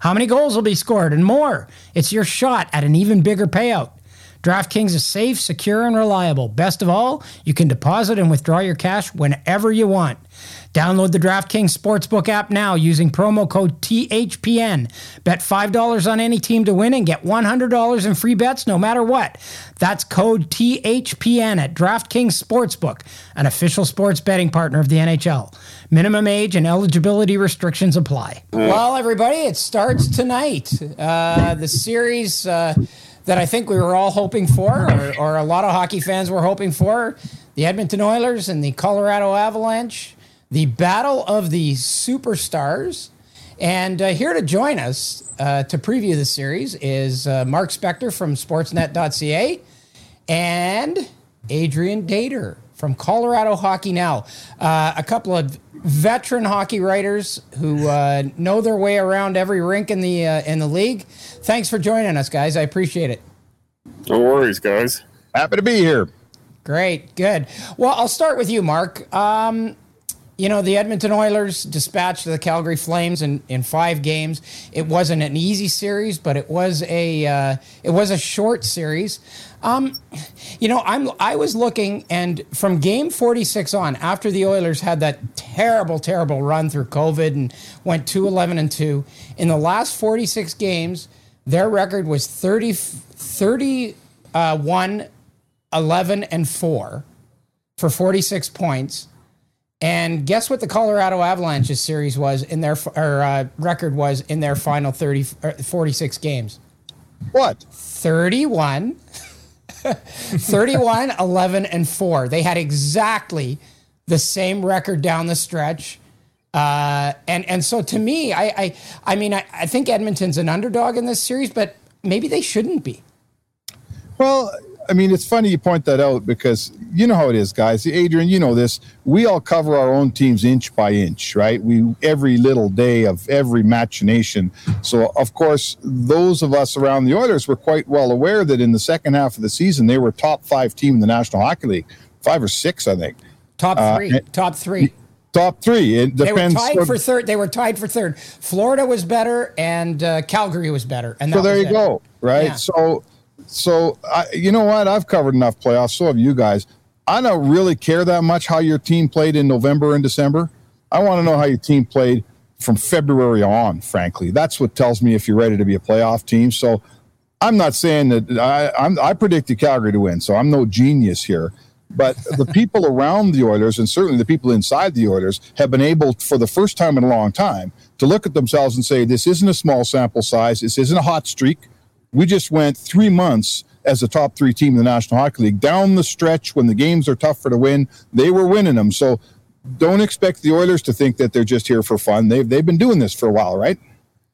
how many goals will be scored, and more. It's your shot at an even bigger payout. DraftKings is safe, secure, and reliable. Best of all, you can deposit and withdraw your cash whenever you want. Download the DraftKings Sportsbook app now using promo code T H P N. Bet five dollars on any team to win and get one hundred dollars in free bets no matter what. That's code T H P N at DraftKings Sportsbook, an official sports betting partner of the N H L. Minimum age and eligibility restrictions apply. Well, everybody, it starts tonight. Uh, the series uh, that I think we were all hoping for, or, or a lot of hockey fans were hoping for, the Edmonton Oilers and the Colorado Avalanche, the Battle of the Superstars. And uh, here to join us uh, to preview the series is uh, Mark Spector from sportsnet dot c a and Adrian Dater from Colorado Hockey Now. Uh, a couple of veteran hockey writers who uh, know their way around every rink in the uh, in the league. Thanks for joining us, guys. I appreciate it. No worries, guys. Happy to be here. Great, good. Well, I'll start with you, Mark. Um, you know, the Edmonton Oilers dispatched the Calgary Flames in, in five games. It wasn't an easy series, but it was a uh, it was a short series. Um, you know, I'm I was looking, and from game forty-six on, after the Oilers had that terrible, terrible run through COVID and went two eleven and two, in the last forty-six games, their record was thirty, thirty-one, eleven and four for forty-six points. And guess what the Colorado Avalanche's series was in their or uh, record was in their final thirty, forty-six games? What? thirty-one thirty-one eleven and four. They had exactly the same record down the stretch. Uh, and, and so to me, I I, I mean, I, I think Edmonton's an underdog in this series, but maybe they shouldn't be. Well, I mean, it's funny you point that out because you know how it is, guys. Adrian, you know this. We all cover our own teams inch by inch, right? We every little day of every machination. So, of course, those of us around the Oilers were quite well aware that in the second half of the season, they were a top five team in the National Hockey League. Five or six, I think. Top three. Uh, top three. Top three. It depends. They were tied for third. They were tied for third. Florida was better and uh, Calgary was better. And that so there was you it. go, right? Yeah. So... So, I, you know what? I've covered enough playoffs. So have you guys. I don't really care that much how your team played in November and December. I want to know how your team played from February on, frankly. That's what tells me if you're ready to be a playoff team. So I'm not saying that I, I'm, I predicted Calgary to win, so I'm no genius here. But the people around the Oilers, and certainly the people inside the Oilers, have been able, for the first time in a long time, to look at themselves and say, this isn't a small sample size. This isn't a hot streak. We just went three months as a top three team in the National Hockey League. Down the stretch, when the games are tougher to win, they were winning them. So don't expect the Oilers to think that they're just here for fun. They've, they've been doing this for a while, right?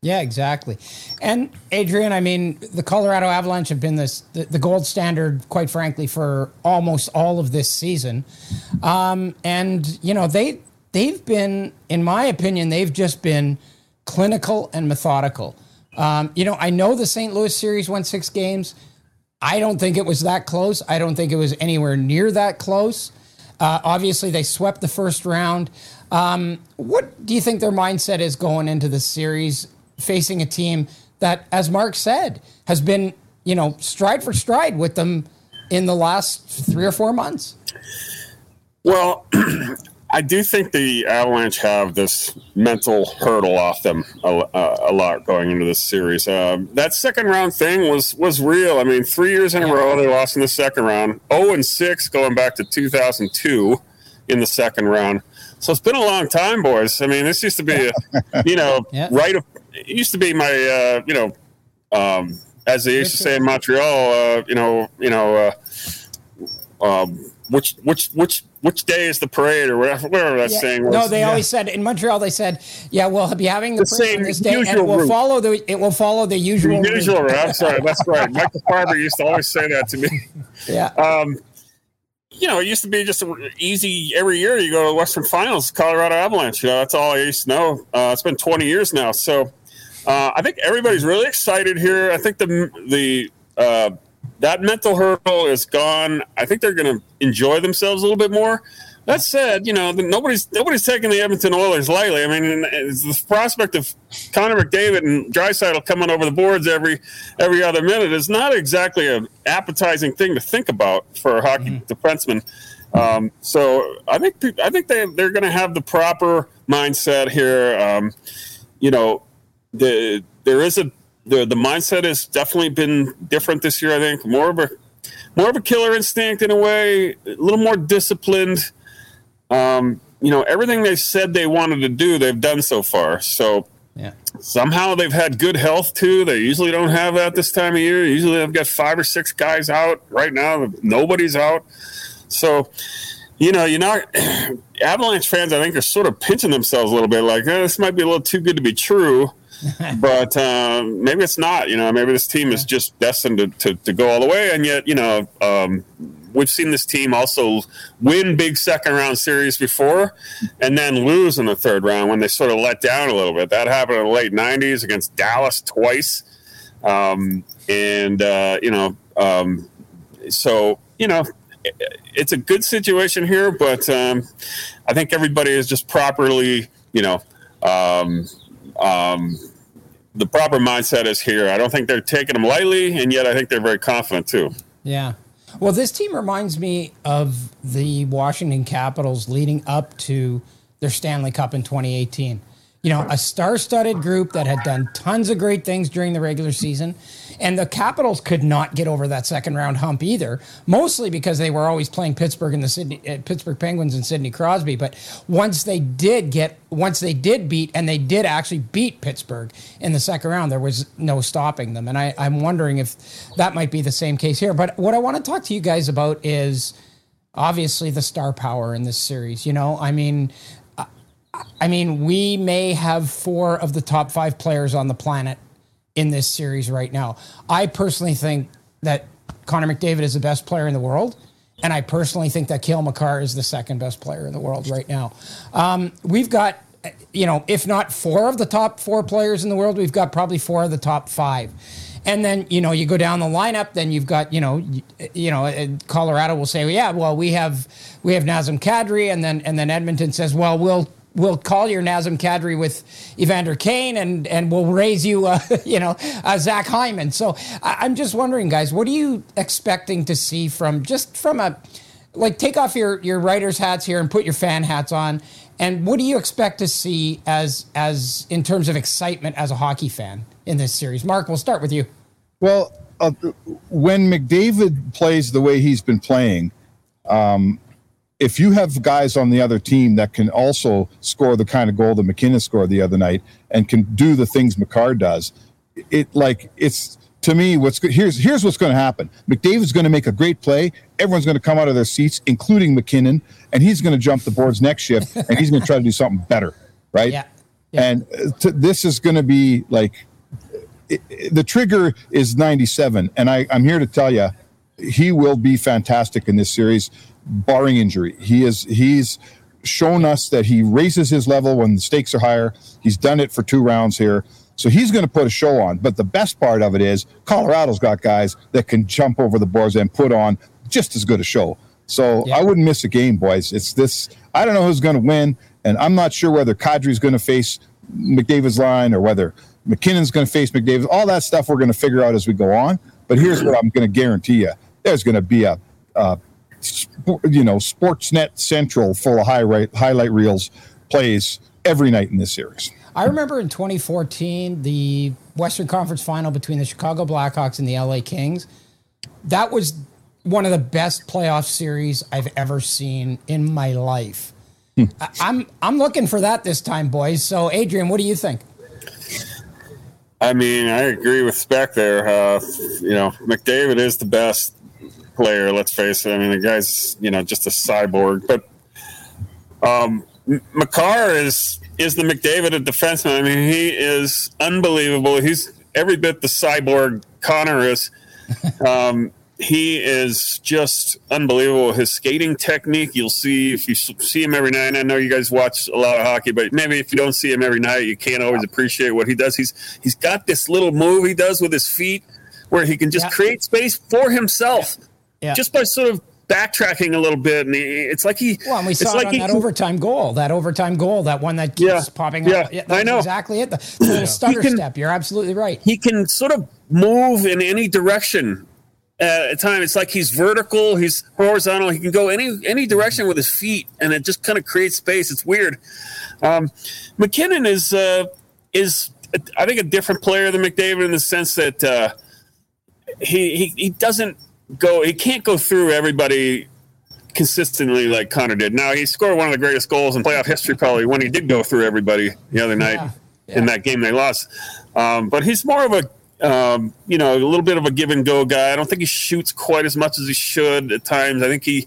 Yeah, exactly. And Adrian, I mean, the Colorado Avalanche have been this the, the gold standard, quite frankly, for almost all of this season. Um, and, you know, they, they've been, in my opinion, they've just been clinical and methodical. Um, you know, I know the Saint Louis series won six games. I don't think it was that close. I don't think it was anywhere near that close. Uh, obviously, they swept the first round. Um, what do you think their mindset is going into this series, facing a team that, as Mark said, has been, you know, stride for stride with them in the last three or four months? Well, I do think the Avalanche have this mental hurdle off them a, a lot going into this series. Um, that second round thing was, was real. I mean, three years in a row, they lost in the second round, oh and six going back to two thousand two in the second round. So it's been a long time, boys. I mean, this used to be, a, you know, yeah. right of, it used to be my, uh, you know, um, as they used to say in Montreal, uh, you know, you know, uh, um, which which which which day is the parade or whatever, whatever that yeah. saying was. No, they yeah. always said in Montreal. They said, "Yeah, we'll be having the, the parade on this day, and it will route. follow the it will follow the usual the usual route." I'm sorry, that's right. Michael Farber used to always say that to me. Yeah. Um, You know, it used to be just a, easy every year you go to the Western Finals, Colorado Avalanche. You know, that's all I used to know. Uh, it's been twenty years now. So uh, I think everybody's really excited here. I think the the uh, that mental hurdle is gone. I think they're going to enjoy themselves a little bit more. That said, you know, the, nobody's nobody's taking the Edmonton Oilers lightly. I mean, the prospect of Connor McDavid and Draisaitl coming over the boards every every other minute is not exactly an appetizing thing to think about for a hockey mm-hmm. defenseman. Um, so I think I think they they're going to have the proper mindset here. Um, you know, the there is a the the mindset has definitely been different this year. I think more of a more of a killer instinct in a way, a little more disciplined. Um, you know, everything they said they wanted to do, they've done so far. So yeah. somehow they've had good health, too. They usually don't have that this time of year. Usually they've got five or six guys out. Right now, nobody's out. So, you know, you're not – Avalanche fans, I think, are sort of pinching themselves a little bit like, eh, this might be a little too good to be true. But um, maybe it's not. You know, maybe this team yeah. is just destined to, to, to go all the way. And yet, you know um, – we've seen this team also win big second-round series before and then lose in the third round when they sort of let down a little bit. That happened in the late nineties against Dallas twice. Um, and, uh, you know, um, so, you know, it, it's a good situation here, but um, I think everybody is just properly, you know, um, um, the proper mindset is here. I don't think they're taking them lightly, and yet I think they're very confident too. Yeah. Well, this team reminds me of the Washington Capitals leading up to their Stanley Cup in twenty eighteen. You know, a star-studded group that had done tons of great things during the regular season, and the Capitals could not get over that second-round hump either, mostly because they were always playing Pittsburgh and the Sydney, uh, Pittsburgh Penguins and Sidney Crosby. But once they did get, once they did beat, and they did actually beat Pittsburgh in the second round, there was no stopping them. And I, I'm wondering if that might be the same case here. But what I want to talk to you guys about is obviously the star power in this series. You know, I mean. I mean, we may have four of the top five players on the planet in this series right now. I personally think that Connor McDavid is the best player in the world, and I personally think that Cale Makar is the second best player in the world right now. Um, we've got, you know, if not four of the top four players in the world, we've got probably four of the top five. And then, you know, you go down the lineup, then you've got, you know, you know, Colorado will say, well, yeah, well, we have we have Nazem Kadri, and then and then Edmonton says, well, we'll We'll call your Nazem Kadri with Evander Kane, and, and we'll raise you, uh, you know, uh, Zach Hyman. So I, I'm just wondering, guys, what are you expecting to see from just from a, like, take off your, your writer's hats here and put your fan hats on And what do you expect to see as as in terms of excitement as a hockey fan in this series? Mark, we'll start with you. Well, uh, when McDavid plays the way he's been playing, um, if you have guys on the other team that can also score the kind of goal that McKinnon scored the other night and can do the things Makar does, it like it's to me what's here's here's what's going to happen. McDavid's going to make a great play. Everyone's going to come out of their seats, including McKinnon, and he's going to jump the boards next shift and he's going to try to do something better, right? Yeah. Yeah. And to, this is going to be like it, it, the trigger is ninety-seven, and I, I'm here to tell you he will be fantastic in this series, barring injury. He is he's shown us that he raises his level when the stakes are higher. He's done it for two rounds here. So he's going to put a show on. But the best part of it is Colorado's got guys that can jump over the boards and put on just as good a show. So yeah. I wouldn't miss a game, boys. It's this. I don't know who's going to win, and I'm not sure whether Kadri's going to face McDavid's line or whether McKinnon's going to face McDavid. All that stuff we're going to figure out as we go on. But here's what I'm going to guarantee you. There's going to be a, a you know, Sportsnet Central full of highlight, highlight reels plays every night in this series. I remember in twenty fourteen, the Western Conference final between the Chicago Blackhawks and the L A Kings. That was one of the best playoff series I've ever seen in my life. Hmm. I'm I'm looking for that this time, boys. So, Adrian, what do you think? I mean, I agree with Spec there. Uh, you know, McDavid is the best player, let's face it. I mean, the guy's, you know, just a cyborg. But um, Makar is... is the McDavid a defenseman? I mean, he is unbelievable. He's every bit the cyborg Connor is. Um, he is just unbelievable. His skating technique, you'll see if you see him every night. And I know you guys watch a lot of hockey, but maybe if you don't see him every night, you can't always appreciate what he does. He's He's got this little move he does with his feet where he can just yeah. create space for himself yeah. Yeah. just by sort of backtracking a little bit, and he, it's like he. Well, and we saw it like on he, that overtime goal. That overtime goal. That one that keeps yeah, popping up. Yeah, yeah that's I know exactly it. The, the little stutter can, step. You're absolutely right. He can sort of move in any direction at a time. It's like he's vertical. He's horizontal. He can go any any direction with his feet, and it just kind of creates space. It's weird. Um, McKinnon is uh, is I think a different player than McDavid in the sense that uh, he, he he doesn't. Go he can't go through everybody consistently like Connor did. Now he scored one of the greatest goals in playoff history probably when he did go through everybody the other night yeah, yeah. in that game they lost. Um, but he's more of a um, you know, a little bit of a give and go guy. I don't think he shoots quite as much as he should at times. I think he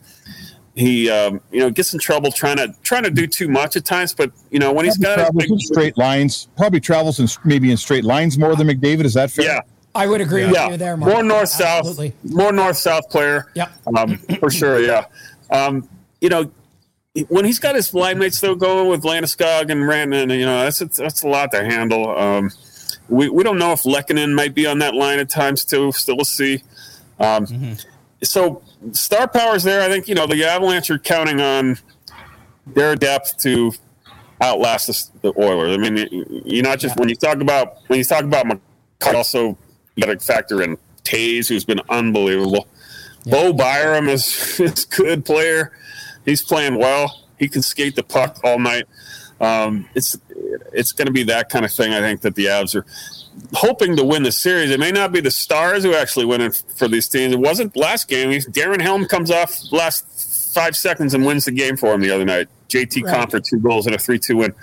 he um, you know gets in trouble trying to trying to do too much at times. But you know when probably he's got it, like, straight lines, probably travels in, maybe in straight lines more than McDavid. Is that fair? Yeah. I would agree yeah. with you there, Mark. More north-south, yeah, more north-south player, yep. um, for sure, yeah. Um, you know, when he's got his line mates, though, going with Landeskog and Rantanen, you know, that's a, that's a lot to handle. Um, we, we don't know if Lehkonen might be on that line at times, too. Still, we'll see. Um, mm-hmm. So, star power's there. I think, you know, the Avalanche are counting on their depth to outlast the, the Oilers. I mean, you're not just yeah. – when you talk about – when you talk about McCart, also – you got to factor in Taze, who's been unbelievable. Yeah. Bo Byram is, is a good player. He's playing well. He can skate the puck all night. Um, it's it's going to be that kind of thing, I think, that the Avs are hoping to win the series. It may not be the stars who actually win it for these teams. It wasn't last game. Darren Helm comes off last five seconds and wins the game for him the other night. J T right. Compher, two goals and a three two win.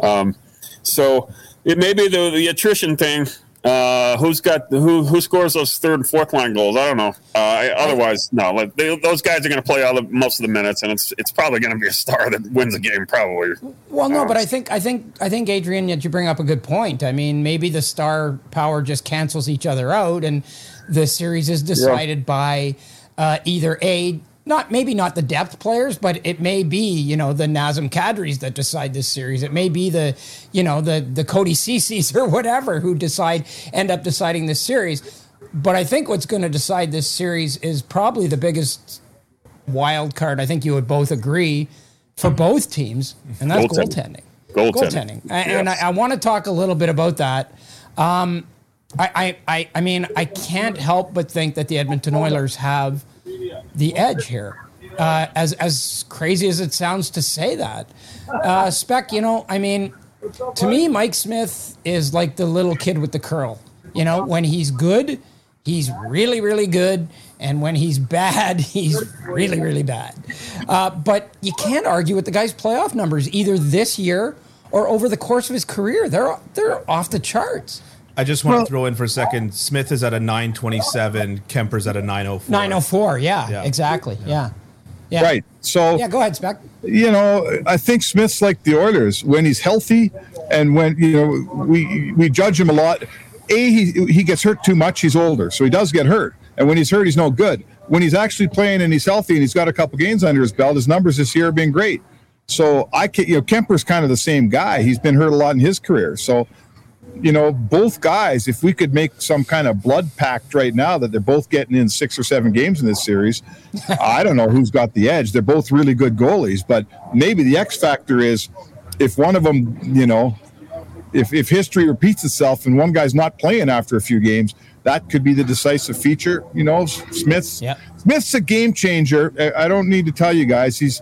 Um, so it may be the, the attrition thing. Uh, who's got who? Who scores those third and fourth line goals? I don't know. Uh, I, otherwise, no. Like they, those guys are going to play all the, most of the minutes, and it's it's probably going to be a star that wins the game, probably. Well, no, um, but I think I think I think Adrian, you bring up a good point. I mean, maybe the star power just cancels each other out, and the series is decided yeah. by uh, either a not maybe not the depth players, but it may be you know the Nazem Kadris that decide this series. It may be the you know the the Cody Ceces or whatever who decide end up deciding this series. But I think what's going to decide this series is probably the biggest wild card. I think you would both agree for both teams, and that's goaltending. Goaltending, goaltending. goaltending. Yes. And I, I want to talk a little bit about that. Um, I, I I mean I can't help but think that the Edmonton Oilers have the edge here. uh, as as crazy as it sounds to say that. Uh, Spec, you know, I mean, to me, Mike Smith is like the little kid with the curl. You know, when he's good, he's really, really good. And when he's bad, he's really, really bad. Uh, but you can't argue with the guy's playoff numbers either this year or over the course of his career. They're they're off the charts. I just want well, to throw in for a second. Smith is at a nine twenty-seven. Kemper's at a nine oh four. nine oh four, yeah, yeah. exactly. Yeah. yeah. Yeah. Right. So, yeah, go ahead, Spec. You know, I think Smith's like the Oilers when he's healthy and when, you know, we we judge him a lot. A, he, he gets hurt too much. He's older, so he does get hurt. And when he's hurt, he's no good. When he's actually playing and he's healthy and he's got a couple games under his belt, his numbers this year have been great. So, I can, you know, Kemper's kind of the same guy. He's been hurt a lot in his career. So, you know, both guys, if we could make some kind of blood pact right now that they're both getting in six or seven games in this series, I don't know who's got the edge. They're both really good goalies, but maybe the X factor is if one of them, you know, if, if history repeats itself and one guy's not playing after a few games, that could be the decisive feature. You know, Smith's, yep. Smith's a game changer. I don't need to tell you guys. He's,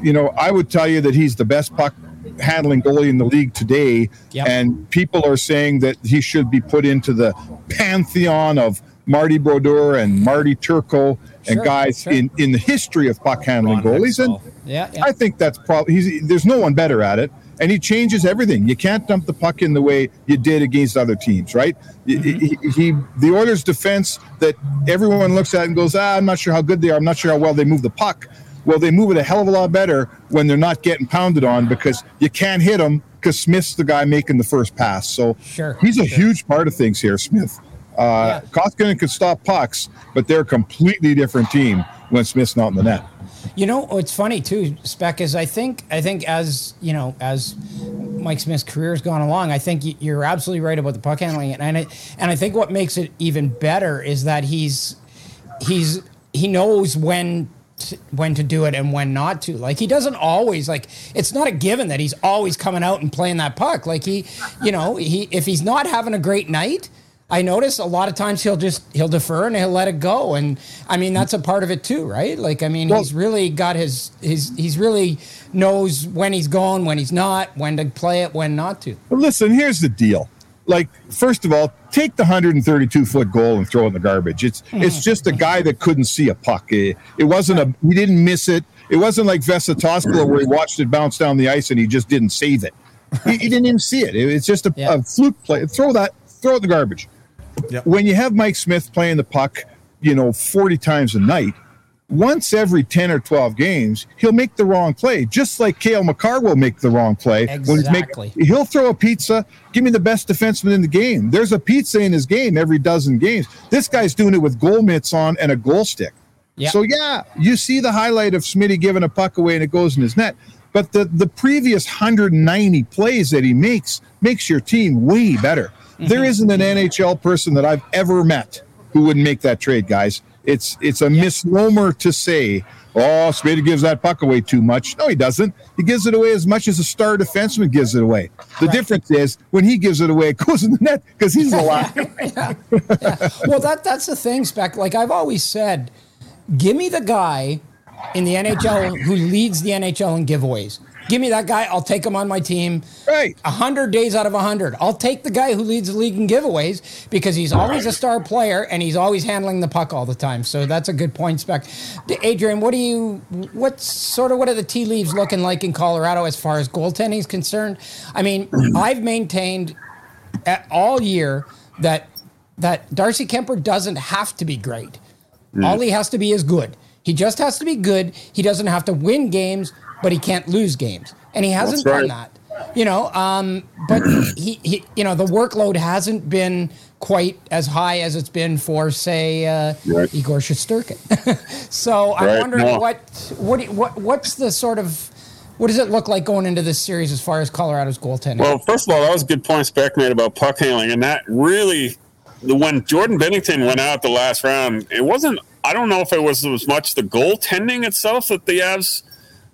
you know, I would tell you that he's the best puck handling goalie in the league today, yep. and people are saying that he should be put into the pantheon of Marty Brodeur and Marty Turco and sure, guys sure. in in the history of puck handling Ron goalies. Hextall. And yeah, yeah. I think that's probably he's, there's no one better at it. And he changes everything. You can't dump the puck in the way you did against other teams, right? Mm-hmm. He, he the Oilers' defense that everyone looks at and goes, ah, I'm not sure how good they are. I'm not sure how well they move the puck. Well, they move it a hell of a lot better when they're not getting pounded on because you can't hit them because Smith's the guy making the first pass. So sure, he's a sure. huge part of things here, Smith. Uh, yeah. Koskinen could stop pucks, but they're a completely different team when Smith's not in the net. You know, it's funny too, Spec, is I think I think as, you know, as Mike Smith's career has gone along, I think you're absolutely right about the puck handling. And I, and I think what makes it even better is that he's he's he knows when – when to do it and when not to. Like, he doesn't always, like, it's not a given that he's always coming out and playing that puck. Like, he, you know, he if he's not having a great night, I notice a lot of times he'll just, he'll defer and he'll let it go. And I mean, that's a part of it too, right? Like, I mean, well, he's really got his, his, he's really knows when he's going, when he's not, when to play it, when not to. Well, listen, here's the deal. Like, first of all, take the one thirty-two foot goal and throw in the garbage. It's it's just a guy that couldn't see a puck. It, it wasn't a – he didn't miss it. It wasn't like Vesa Toskola where he watched it bounce down the ice and he just didn't save it. He, he didn't even see it. it it's just a, yeah. a fluke play. Throw that – throw it in the garbage. Yeah. When you have Mike Smith playing the puck, you know, forty times a night, once every ten or twelve games, he'll make the wrong play, just like Cale Makar will make the wrong play. Exactly. When he's make, he'll throw a pizza. Give me the best defenseman in the game. There's a pizza in his game every dozen games. This guy's doing it with goal mitts on and a goal stick. Yep. So, yeah, you see the highlight of Smitty giving a puck away and it goes in his net. But the, the previous one hundred ninety plays that he makes makes your team way better. Mm-hmm. There isn't an N H L person that I've ever met who wouldn't make that trade, guys. It's it's a yep. misnomer to say, oh, Spade gives that puck away too much. No, he doesn't. He gives it away as much as a star defenseman gives it away. The right. difference is when he gives it away, it goes in the net because he's alive. yeah. Yeah. Well, that that's the thing, Spec. Like I've always said, give me the guy in the N H L who leads the N H L in giveaways. Give me that guy. I'll take him on my team. Right. one hundred days out of one hundred. I'll take the guy who leads the league in giveaways because he's always right. a star player and he's always handling the puck all the time. So that's a good point, Spec. Adrian, what do you, what's sort of, what are the tea leaves looking like in Colorado as far as goaltending is concerned? I mean, I've maintained at all year that, that Darcy Kemper doesn't have to be great. Mm. All he has to be is good. He just has to be good. He doesn't have to win games, but he can't lose games, and he hasn't done that, you know. Um, but he, he, you know, the workload hasn't been quite as high as it's been for, say, uh, right. Igor Shesterkin. So right. I'm wondering no. what, what, what, what's the sort of, what does it look like going into this series as far as Colorado's goaltending? Well, first of all, that was a good point Spec made about puck handling, and that really, when Jordan Binnington went out the last round, it wasn't. I don't know if it was as much the goaltending itself that the Avs.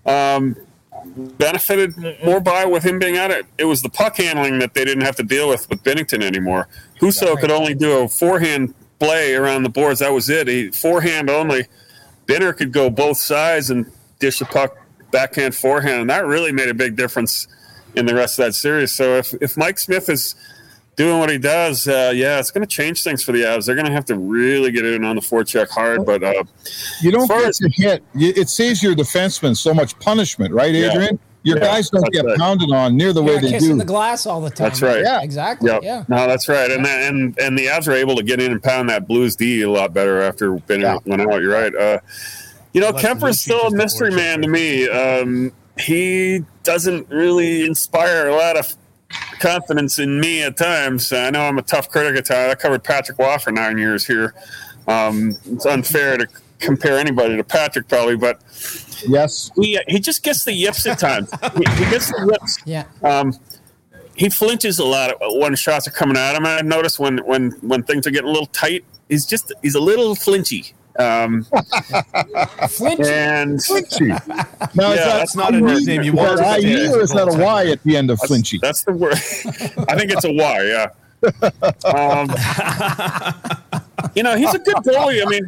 Um, benefited more by with him being out. It It was the puck handling that they didn't have to deal with with Binnington anymore. Husso could only do a forehand play around the boards. That was it. He forehand only. Dinner could go both sides and dish the puck backhand, forehand, and that really made a big difference in the rest of that series. So if, if Mike Smith is doing what he does, uh, yeah, it's going to change things for the Avs. They're going to have to really get in on the forecheck hard. But uh, you don't get as, to hit. It saves your defenseman so much punishment, right, Adrian? Yeah. Your yeah, guys don't get right. pounded on near the yeah, way they do. Kissing the glass all the time. That's right. Yeah, exactly. Yep. Yeah. No, that's right. And that, and and the Avs are able to get in and pound that Blues D a lot better after Benner yeah. went out. You're right. Uh, you know, Kemper's still a mystery man to me. Um, he doesn't really inspire a lot of confidence in me at times. I know I'm a tough critic at times. I covered Patrick Waugh for nine years here. Um, it's unfair to compare anybody to Patrick probably, but yes, he he just gets the yips at times. he, he gets the yips. Yeah. Um, he flinches a lot when shots are coming at him. I notice when when when things are getting a little tight, he's just he's a little flinchy. Um, flinchy. And flinchy. No, yeah, it's not, that's not a nickname you want. I knew it's not a Y at the end of that's, flinchy. That's the word. I think it's a Y. Yeah. Um, you know, he's a good goalie. I mean,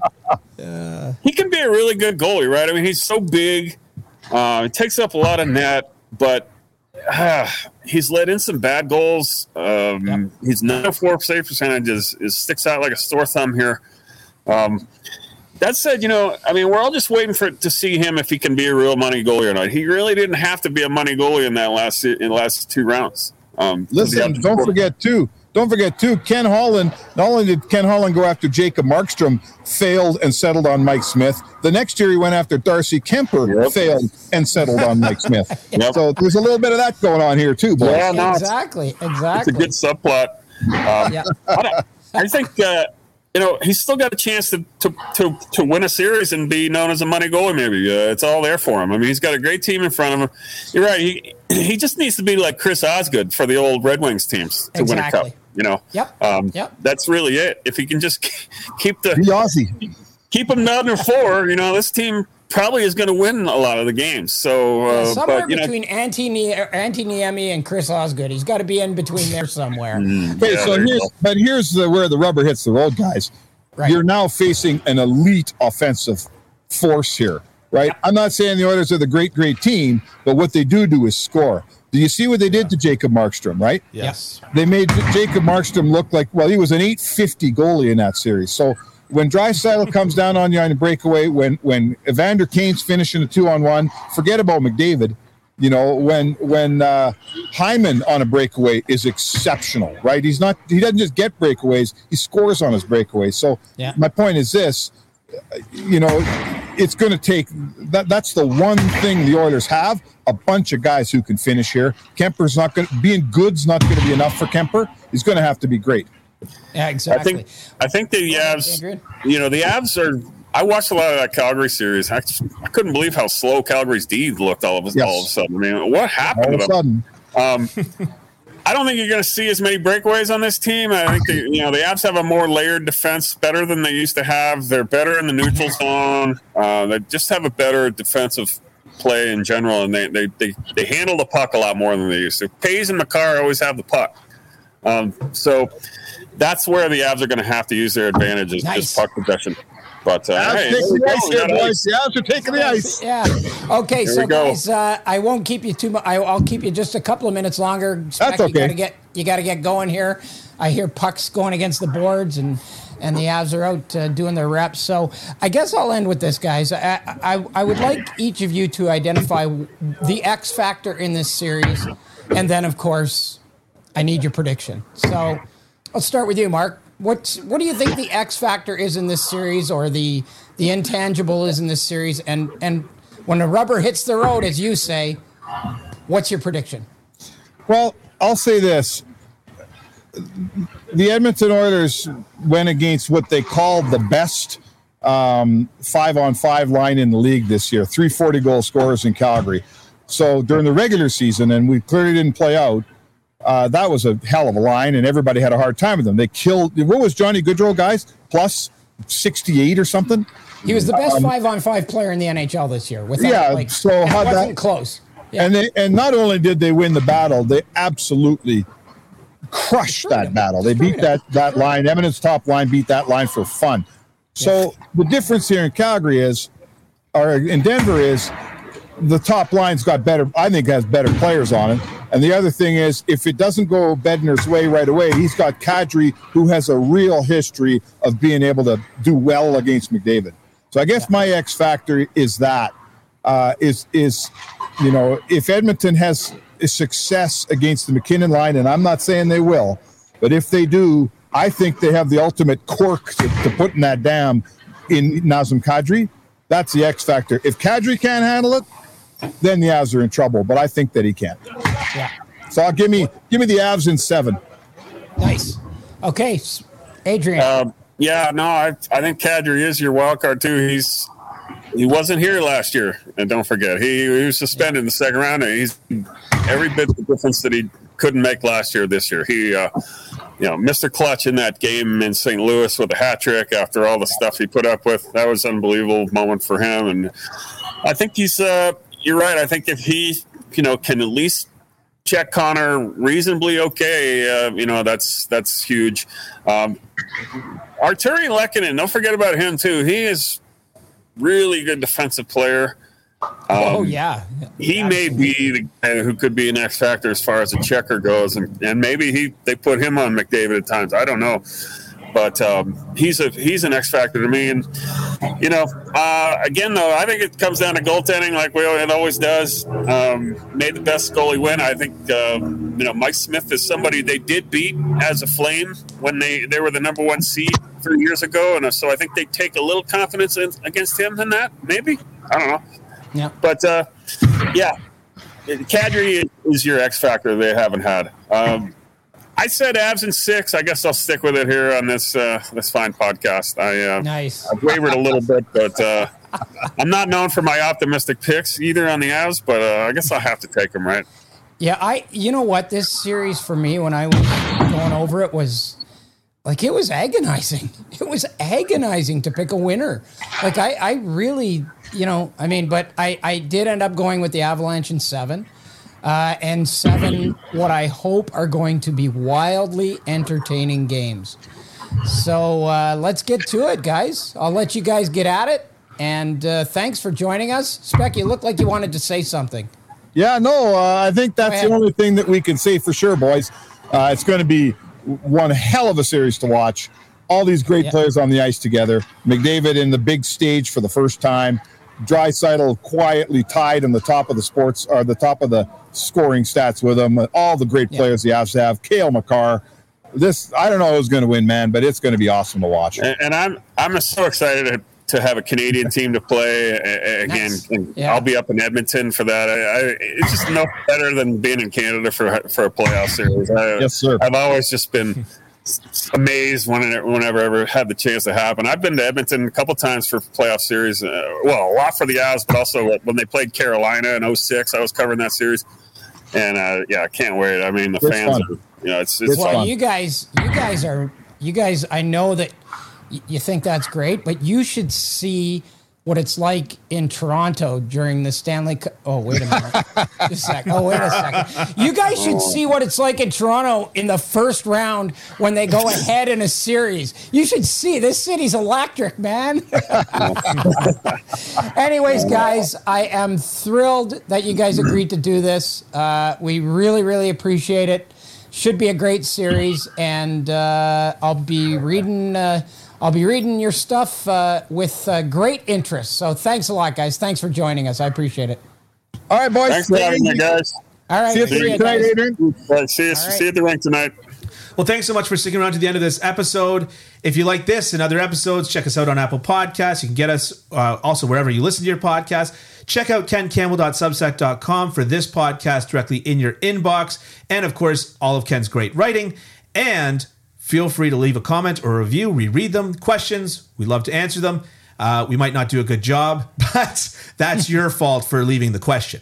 yeah. he can be a really good goalie, right? I mean, he's so big. Uh, he takes up a lot of net, but uh, he's let in some bad goals. Um, yeah. His nine oh four save percentage is, is sticks out like a sore thumb here. Um, that said, you know, I mean, we're all just waiting for to see him if he can be a real money goalie or not. He really didn't have to be a money goalie in that last in the last two rounds. Um, Listen, don't forward. forget, too. Don't forget, too, Ken Holland, not only did Ken Holland go after Jacob Markstrom, failed and settled on Mike Smith. The next year he went after Darcy Kemper, yep. failed and settled on Mike Smith. Yep. So there's a little bit of that going on here, too. Boy. Yeah, no, exactly, it's, exactly. It's a good subplot. Um, yeah. I, I think, uh, you know, he's still got a chance to, to, to, to win a series and be known as a money goalie maybe. Uh, it's all there for him. I mean, he's got a great team in front of him. You're right. He he just needs to be like Chris Osgood for the old Red Wings teams to exactly. win a cup. You know, yep. Um, yep. That's really it. If he can just keep the, the Aussie, keep him number four, you know, this team probably is going to win a lot of the games. So uh, yeah, somewhere but, you between know, Antti Niemi and Chris Osgood, he's got to be in between there somewhere. Mm, okay, yeah, so there here's, but here's the, where the rubber hits the road, guys. Right. You're now facing an elite offensive force here, right? Yep. I'm not saying the Oilers are the great, great team, but what they do do is score. Do you see what they did yeah. to Jacob Markstrom, right? Yes. They made Jacob Markstrom look like, well, he was an eight fifty goalie in that series. So when Draisaitl comes down on you on a breakaway, when when Evander Kane's finishing a two-on-one, forget about McDavid. You know, when when uh, Hyman on a breakaway is exceptional, right? He's not. He doesn't just get breakaways. He scores on his breakaways. So yeah. my point is this, you know, it's going to take that, – that's the one thing the Oilers have, a bunch of guys who can finish here. Kemper's not going to – being good's not going to be enough for Kemper. He's going to have to be great. Yeah, exactly. I think, I think the Avs – you know, the Avs are – I watched a lot of that Calgary series. I, just, I couldn't believe how slow Calgary's D looked all of, yes. all of a sudden. I mean, what happened all to them? All of a sudden. Um, I don't think you're going to see as many breakaways on this team. I think the, you know the Avs have a more layered defense, better than they used to have. They're better in the neutral zone. Uh, they just have a better defensive play in general, and they they, they they handle the puck a lot more than they used to. Paes and Makar always have the puck, um, so that's where the Avs are going to have to use their advantage is nice. puck possession. But uh, Avs hey, taking the ice here, boys. The Avs are taking the ice. Yeah. Okay, here so guys, uh, I won't keep you too much. I, I'll keep you just a couple of minutes longer. Spec, That's okay. You gotta get, you got to get going here. I hear pucks going against the boards, and, and the Avs are out uh, doing their reps. So I guess I'll end with this, guys. I, I I would like each of you to identify the X factor in this series, and then of course, I need your prediction. So let's start with you, Mark. What what do you think the X factor is in this series, or the the intangible is in this series? And and when the rubber hits the road, as you say, what's your prediction? Well, I'll say this: the Edmonton Oilers went against what they called the best um, five-on-five line in the league this year, three forty goal scorers in Calgary. So during the regular season, and we clearly didn't play out. Uh, that was a hell of a line, and everybody had a hard time with them. They killed – what was Johnny Gaudreau, guys? Plus sixty-eight or something? He was the best um, five-on-five player in the N H L this year. Without, yeah, like, so – It wasn't that, close. Yeah. And, they, and not only did they win the battle, they absolutely crushed that him. battle. They beat that, that line. Edmonton's top line beat that line for fun. So yeah. the difference here in Calgary is or in Denver is the top line's got better, I think has better players on it. And the other thing is, if it doesn't go Bednar's way right away, he's got Kadri, who has a real history of being able to do well against McDavid. So I guess my X factor is that, uh, is, is, you know, if Edmonton has success against the MacKinnon line, and I'm not saying they will, but if they do, I think they have the ultimate cork to, to put in that dam in Nazem Kadri. That's the X factor. If Kadri can't handle it, then the Avs are in trouble, but I think that he can. Yeah. So I'll give me give me the Avs in seven. Nice. Okay, Adrian. Um, yeah, no, I I think Kadri is your wild card too. He's he wasn't here last year, and don't forget he, he was suspended in the second round. And he's every bit of the difference that he couldn't make last year. This year, he uh, you know, Mister Clutch in that game in Saint Louis with a hat trick after all the stuff he put up with. That was an unbelievable moment for him, and I think he's. Uh, You're right. I think if he, you know, can at least check Connor reasonably okay, uh, you know, that's that's huge. Um, Artturi Lehkonen, don't forget about him, too. He is really good defensive player. Um, oh, yeah. He Absolutely. may be the guy who could be an X factor as far as a checker goes, and, and maybe he they put him on McDavid at times. I don't know. But um, he's a he's an X factor to me, and you know, uh, again though, I think it comes down to goaltending, like we it always does. Um, made the best goalie win. I think um, you know Mike Smith is somebody they did beat as a Flame when they, they were the number one seed three years ago, and so I think they take a little confidence in, against him in that. Maybe I don't know. Yeah. But uh, yeah, Kadri is your X factor they haven't had. Um, I said Avs in six. I guess I'll stick with it here on this uh, this fine podcast. I uh, nice. I've wavered a little bit, but uh, I'm not known for my optimistic picks either on the Avs. But uh, I guess I'll have to take them, right? Yeah, I. You know what? This series for me, when I was going over it, was like it was agonizing. It was agonizing to pick a winner. Like I, I really, you know, I mean, but I, I did end up going with the Avalanche in seven. Uh, and seven, what I hope are going to be wildly entertaining games. So uh, let's get to it, guys. I'll let you guys get at it. And uh, thanks for joining us. Spec, you looked like you wanted to say something. Yeah, no, uh, I think that's the only thing that we can say for sure, boys. Uh, it's going to be one hell of a series to watch. All these great yeah. players on the ice together. McDavid in the big stage for the first time. Draisaitl quietly tied on the top of the sports or the top of the scoring stats with him. All the great players yeah. the Avs have. Cale Makar. This I don't know who's going to win, man, but it's going to be awesome to watch. And, and I'm I'm so excited to have a Canadian team to play again. Nice. Yeah. I'll be up in Edmonton for that. I, I, it's just no better than being in Canada for for a playoff series. I, yes, sir. I've always just been amazed whenever, whenever I ever had the chance to happen. I've been to Edmonton a couple times for playoff series. Uh, well, a lot for the Avs, but also when they played Carolina in oh six, I was covering that series. And uh, yeah, I can't wait. I mean, the it's fans fun. are, you know, it's, it's, it's well, fun. You guys, you guys are, you guys, I know that you think that's great, but you should see what it's like in Toronto during the Stanley Cup. Oh, wait a minute. Just a sec. Oh, wait a second. You guys should see what it's like in Toronto in the first round when they go ahead in a series. You should see. This city's electric, man. Anyways, guys, I am thrilled that you guys agreed to do this. Uh, we really, really appreciate it. Should be a great series, and uh, I'll be reading... Uh, I'll be reading your stuff uh, with uh, great interest. So thanks a lot, guys. Thanks for joining us. I appreciate it. All right, boys. Thanks for having me, guys. All right. See you at the rink tonight, Adrian. Right, see, you, see you at the rink tonight. Well, thanks so much for sticking around to the end of this episode. If you like this and other episodes, check us out on Apple Podcasts. You can get us uh, also wherever you listen to your podcast. Check out ken campbell dot substack dot com for this podcast directly in your inbox. And, of course, all of Ken's great writing. And... feel free to leave a comment or a review. We read them. Questions, we love to answer them. Uh, we might not do a good job, but that's your fault for leaving the question.